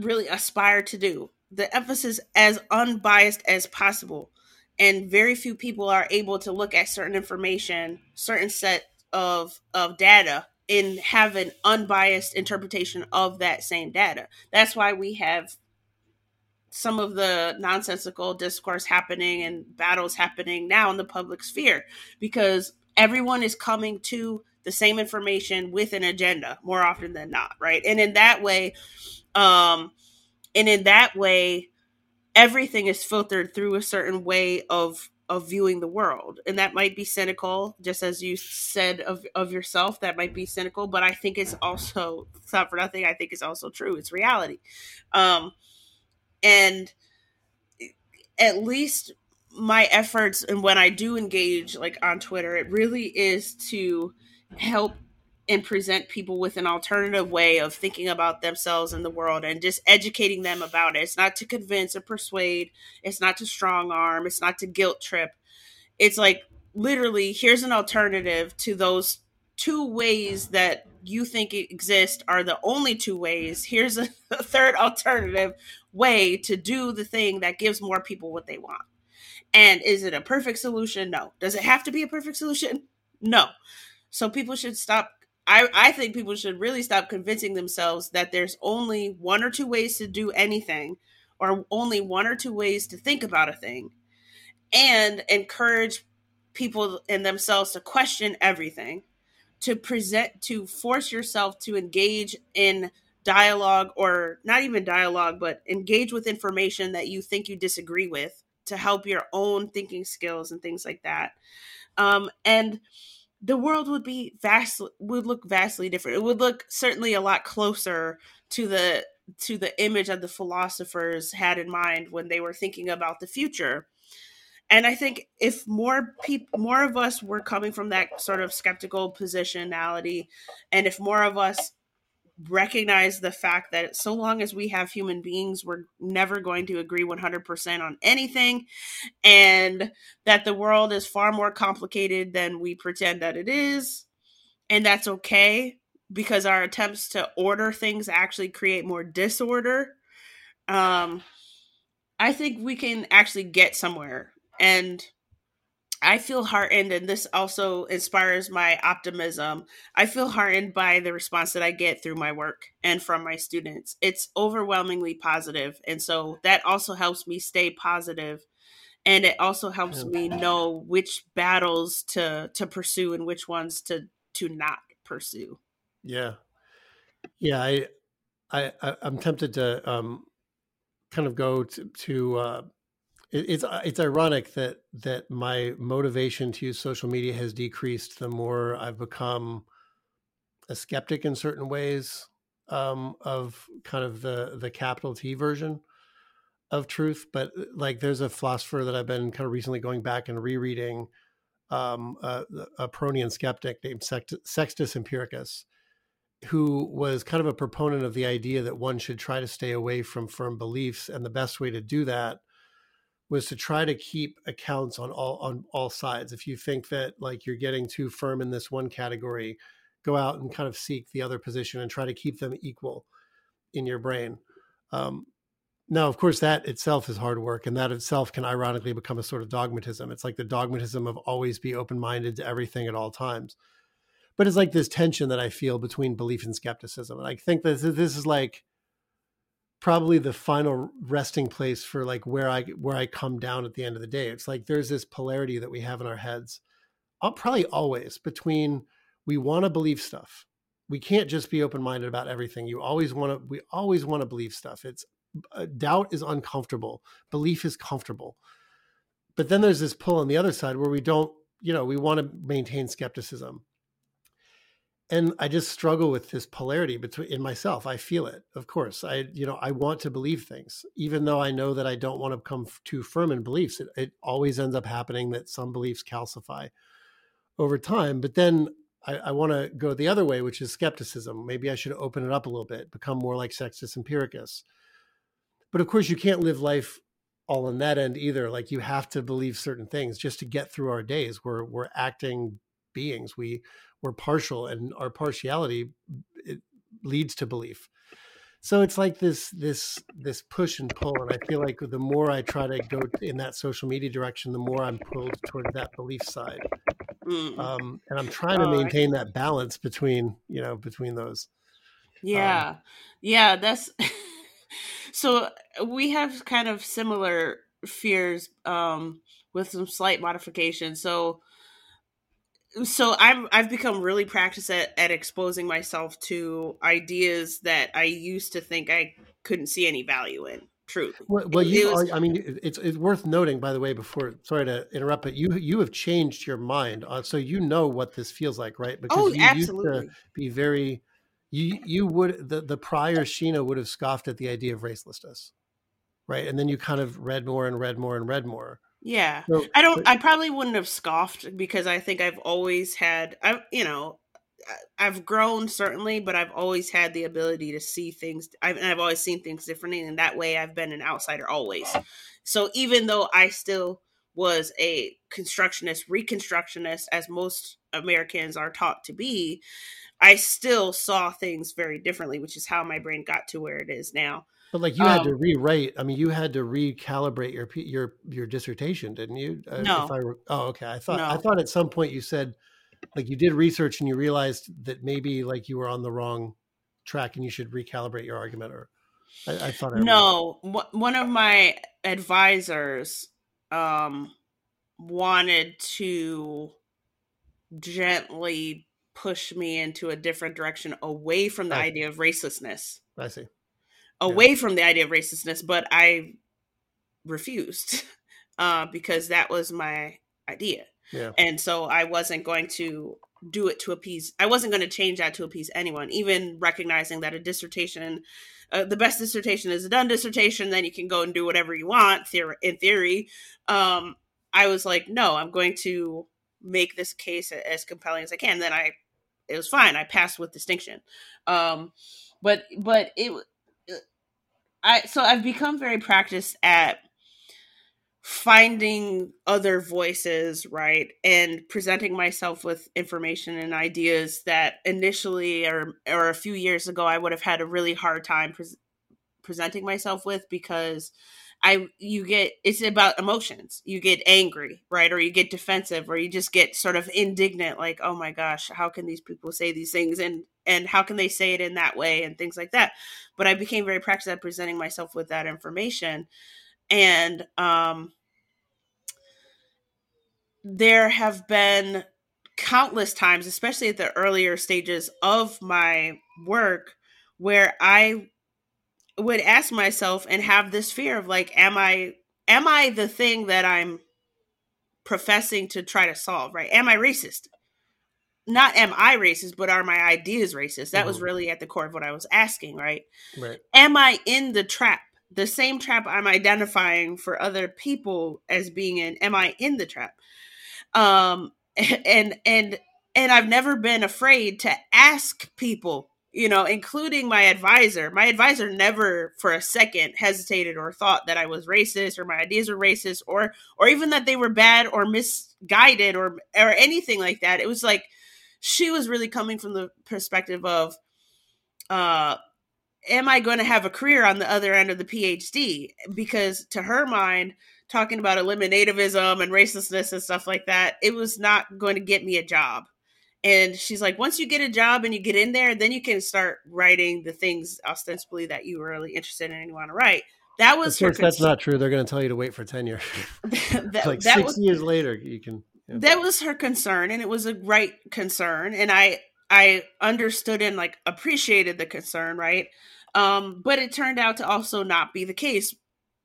really aspire to do. The emphasis as unbiased as possible, and very few people are able to look at certain information, certain set of data, and have an unbiased interpretation of that same data. That's why we have some of the nonsensical discourse happening and battles happening now in the public sphere, because everyone is coming to the same information with an agenda more often than not, right? And in that way, everything is filtered through a certain way of viewing the world. And that might be cynical, just as you said of yourself, that might be cynical, but I think it's also, it's not for nothing, I think it's also true. It's reality. And at least my efforts, and when I do engage, like on Twitter, it really is to help and present people with an alternative way of thinking about themselves and the world, and just educating them about it. It's not to convince or persuade. It's not to strong arm. It's not to guilt trip. It's like, literally, here's an alternative to those two ways that you think exist are the only two ways. Here's a third alternative way to do the thing that gives more people what they want. And is it a perfect solution? No. Does it have to be a perfect solution? No. So people should stop. I think people should really stop convincing themselves that there's only one or two ways to do anything, or only one or two ways to think about a thing, and encourage people and themselves to question everything, to force yourself to engage in dialogue, or not even dialogue, but engage with information that you think you disagree with to help your own thinking skills and things like that. And the world would look vastly different. It would look certainly a lot closer to the image that the philosophers had in mind when they were thinking about the future. And I think if more of us were coming from that sort of skeptical positionality, and if more of us recognize the fact that so long as we have human beings, we're never going to agree 100% on anything, and that the world is far more complicated than we pretend that it is, and that's okay, because our attempts to order things actually create more disorder, I think we can actually get somewhere. And I feel heartened, and this also inspires my optimism. I feel heartened by the response that I get through my work and from my students. It's overwhelmingly positive. And so that also helps me stay positive. And it also helps me know which battles to pursue and which ones to not pursue. Yeah. Yeah. I'm tempted to kind of go to It's ironic that my motivation to use social media has decreased the more I've become a skeptic in certain ways of kind of the capital T version of truth. But like, there's a philosopher that I've been kind of recently going back and rereading, a Pronian skeptic named Sextus Empiricus, who was kind of a proponent of the idea that one should try to stay away from firm beliefs, and the best way to do that was to try to keep accounts on all sides. If you think that like you're getting too firm in this one category, go out and kind of seek the other position and try to keep them equal in your brain. Now, of course, that itself is hard work, and that itself can ironically become a sort of dogmatism. It's like the dogmatism of always be open-minded to everything at all times. But it's like this tension that I feel between belief and skepticism. And I think that this is like probably the final resting place for like where I come down at the end of the day. It's like there's this polarity that we have in our heads, I'll probably always, between we want to believe stuff. We can't just be open-minded about everything. We always want to believe stuff. It's doubt is uncomfortable. Belief is comfortable. But then there's this pull on the other side where we don't, we want to maintain skepticism. And I just struggle with this polarity in myself. I feel it, of course. I want to believe things, even though I know that I don't want to become too firm in beliefs. It always ends up happening that some beliefs calcify over time. But then I want to go the other way, which is skepticism. Maybe I should open it up a little bit, become more like Sextus Empiricus. But of course, you can't live life all on that end either. Like, you have to believe certain things just to get through our days. We're acting beings. We're partial, and our partiality, it leads to belief. So it's like this push and pull. And I feel like the more I try to go in that social media direction, the more I'm pulled toward that belief side. And I'm trying to maintain that balance between those. Yeah. Yeah. That's so we have kind of similar fears, with some slight modification. So I've become really practiced at exposing myself to ideas that I used to think I couldn't see any value in. Truth. Well, it's worth noting, by the way, before, sorry to interrupt, but you have changed your mind, so you know what this feels like, right? Because you absolutely used to be very. You would the prior Sheena would have scoffed at the idea of racelessness, right? And then you kind of read more and read more and read more. Yeah, I probably wouldn't have scoffed, because I think I've always had, I've grown certainly, but I've always had the ability to see things. I've always seen things differently. And that way I've been an outsider always. So even though I still was a constructionist, reconstructionist, as most Americans are taught to be, I still saw things very differently, which is how my brain got to where it is now. But like you had to rewrite. I mean, you had to recalibrate your dissertation, didn't you? No. I thought at some point you said, like you did research and you realized that maybe like you were on the wrong track and you should recalibrate your argument. Or I thought. One of my advisors wanted to gently push me into a different direction away from the idea of racistness. I see. From the idea of racistness, but I refused because that was my idea. Yeah. And so I wasn't going to do it to appease. I wasn't going to change that to appease anyone, even recognizing that a dissertation, the best dissertation is a done dissertation. Then you can go and do whatever you want in theory. I was like, no, I'm going to make this case as compelling as I can. Then it was fine. I passed with distinction. So I've become very practiced at finding other voices, right, and presenting myself with information and ideas that initially or a few years ago I would have had a really hard time presenting myself with, because it's about emotions. You get angry, right, or you get defensive, or you just get sort of indignant, like, oh my gosh, how can these people say these things, and how can they say it in that way, and things like that. But I became very practiced at presenting myself with that information. And there have been countless times, especially at the earlier stages of my work, where I would ask myself and have this fear of like, am I the thing that I'm professing to try to solve, right? Am I racist? Not am I racist, but are my ideas racist? That was really at the core of what I was asking, right? Right. Am I in the trap? The same trap I'm identifying for other people as being in, am I in the trap? And I've never been afraid to ask people, you know, including my advisor. My advisor never for a second hesitated or thought that I was racist or my ideas were racist or even that they were bad or misguided or anything like that. It was like, she was really coming from the perspective of, am I going to have a career on the other end of the PhD? Because to her mind, talking about eliminativism and racistness and stuff like that, it was not going to get me a job. And she's like, once you get a job and you get in there, then you can start writing the things ostensibly that you were really interested in and you want to write. That was her concern. That's not true. They're going to tell you to wait for tenure. Like 6 years later, you can. Yeah. That was her concern, and it was a right concern. And I understood and like appreciated the concern, right? But it turned out to also not be the case,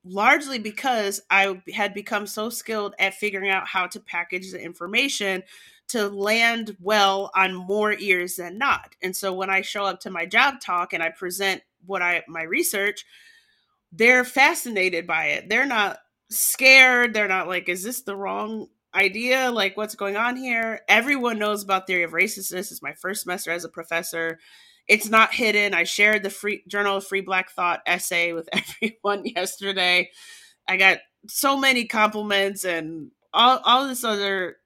largely because I had become so skilled at figuring out how to package the information to land well on more ears than not. And so when I show up to my job talk and I present my research, they're fascinated by it. They're not scared. They're not like, is this the wrong idea? Like, what's going on here? Everyone knows about Theory of Racistness. It's my first semester as a professor. It's not hidden. I shared the Journal of Free Black Thought essay with everyone yesterday. I got so many compliments and all this other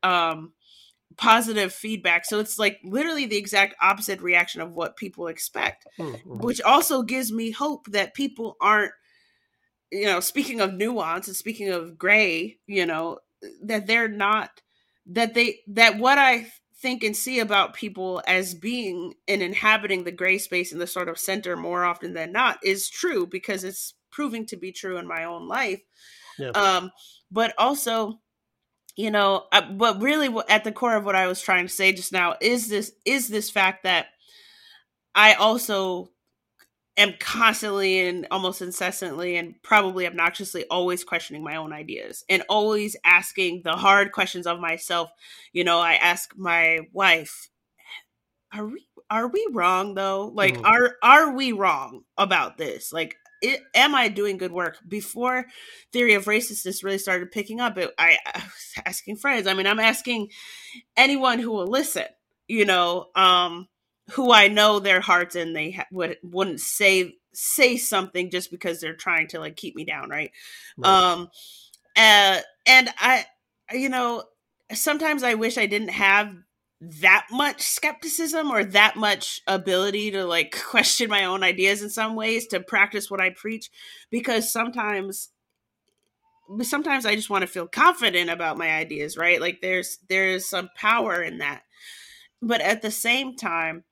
positive feedback. So it's like literally the exact opposite reaction of what people expect, which also gives me hope that people aren't, you know, speaking of nuance and speaking of gray, you know, that they're not, that what I think and see about people as being and inhabiting the gray space in the sort of center more often than not is true, because it's proving to be true in my own life. Yeah. But also, you know, but really at the core of what I was trying to say just now is this fact that I also am constantly and almost incessantly and probably obnoxiously always questioning my own ideas and always asking the hard questions of myself. You know, I ask my wife, are we wrong though? Like, are we wrong about this? Like, am I doing good work? Before Theory of Racistness really started picking up, I was asking friends. I mean, I'm asking anyone who will listen. you know, who I know their hearts and they wouldn't say something just because they're trying to like keep me down. Right. And I, you know, sometimes I wish I didn't have that much skepticism or that much ability to like question my own ideas in some ways, to practice what I preach, because sometimes I just want to feel confident about my ideas, right? Like there's some power in that. But at the same time,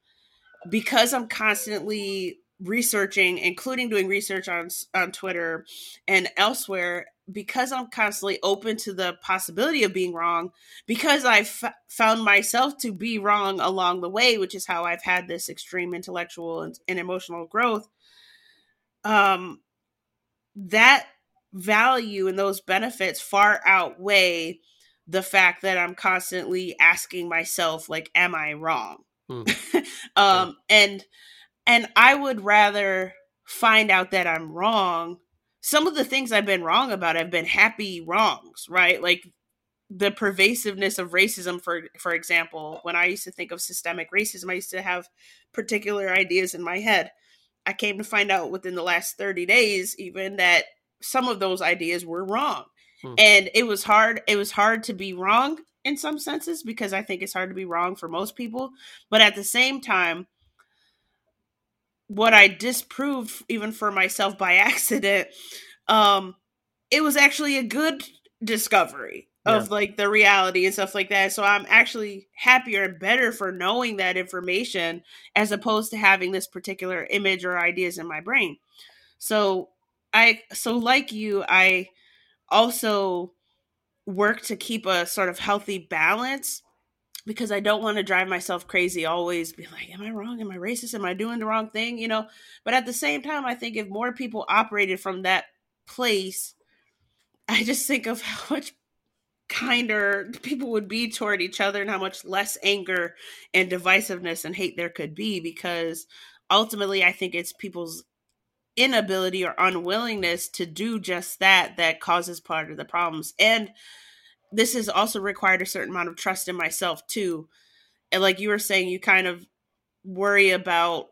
because I'm constantly researching, including doing research on Twitter and elsewhere, because I'm constantly open to the possibility of being wrong, because I've found myself to be wrong along the way, which is how I've had this extreme intellectual and emotional growth, that value and those benefits far outweigh the fact that I'm constantly asking myself, like, am I wrong? And I would rather find out that I'm wrong. Some of the things I've been wrong about have been happy wrongs, right? Like the pervasiveness of racism, for example, when I used to think of systemic racism, I used to have particular ideas in my head. I came to find out within the last 30 days, even, that some of those ideas were wrong. And it was hard to be wrong in some senses, because I think it's hard to be wrong for most people. But at the same time, what I disproved, even for myself by accident, it was actually a good discovery of like the reality and stuff like that. So I'm actually happier and better for knowing that information, as opposed to having this particular image or ideas in my brain. So like you, I also work to keep a sort of healthy balance, because I don't want to drive myself crazy, always be like, am I wrong? Am I racist? Am I doing the wrong thing? You know, but at the same time, I think if more people operated from that place, I just think of how much kinder people would be toward each other and how much less anger and divisiveness and hate there could be, because ultimately I think it's people's inability or unwillingness to do just that causes part of the problems. And this has also required a certain amount of trust in myself too. And like you were saying, you kind of worry about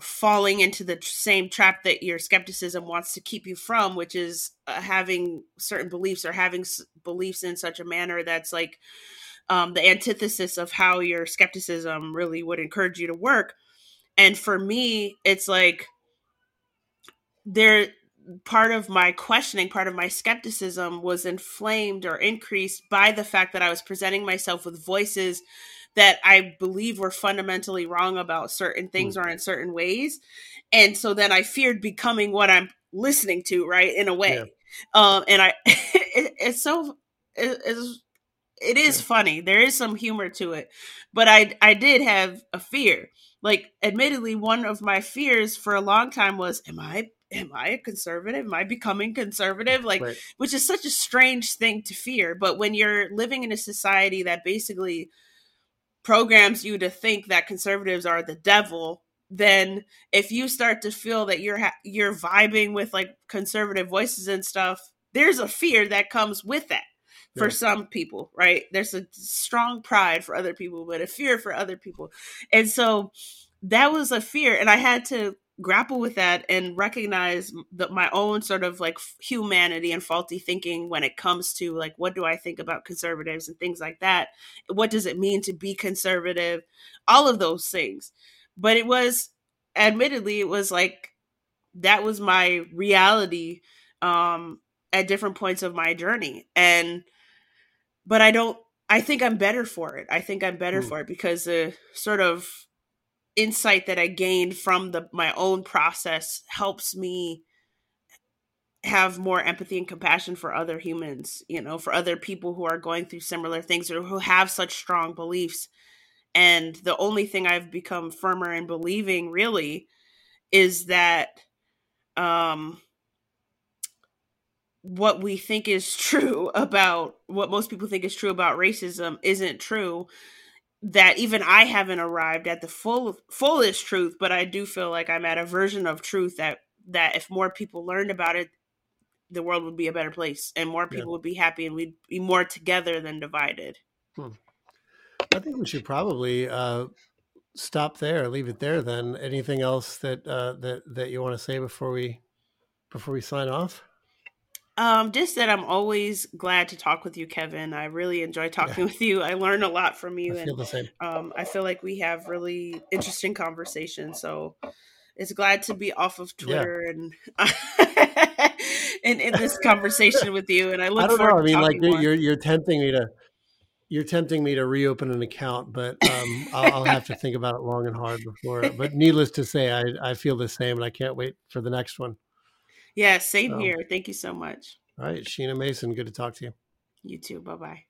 falling into the same trap that your skepticism wants to keep you from, which is having certain beliefs, or having beliefs in such a manner that's like the antithesis of how your skepticism really would encourage you to work. And for me, it's like, part of my questioning, part of my skepticism was inflamed or increased by the fact that I was presenting myself with voices that I believe were fundamentally wrong about certain things or in certain ways. And so then I feared becoming what I'm listening to, right? In a way. And I, it is funny. There is some humor to it, but I did have a fear. Like, admittedly, one of my fears for a long time was, am I a conservative? Am I becoming conservative? Like, right. Which is such a strange thing to fear. But when you're living in a society that basically programs you to think that conservatives are the devil, then if you start to feel that you're vibing with like conservative voices and stuff, there's a fear that comes with that for some people, right? There's a strong pride for other people, but a fear for other people. And so that was a fear. And I had to grapple with that and recognize my own sort of like humanity and faulty thinking when it comes to like, what do I think about conservatives and things like that? What does it mean to be conservative? All of those things. But it was, admittedly, it was like, that was my reality at different points of my journey. But I think I'm better for it. I think I'm better for it, because the sort of insight that I gained from my own process helps me have more empathy and compassion for other humans, you know, for other people who are going through similar things or who have such strong beliefs. And the only thing I've become firmer in believing really is that what we think is true about what most people think is true about racism isn't true. That even I haven't arrived at the fullest truth, but I do feel like I'm at a version of truth that if more people learned about it, the world would be a better place and more people would be happy and we'd be more together than divided. I think we should probably stop there, leave it there then. Anything else that that you want to say before we sign off? Just that I'm always glad to talk with you, Kevin. I really enjoy talking with you. I learn a lot from you. I feel the same. I feel like we have really interesting conversations. So it's glad to be off of Twitter and in this conversation with you. And I look forward to talking more. You're tempting me to reopen an account, but I'll have to think about it long and hard before. But needless to say, I feel the same, and I can't wait for the next one. Yeah, same here. Thank you so much. All right, Sheena Mason, good to talk to you. You too. Bye-bye.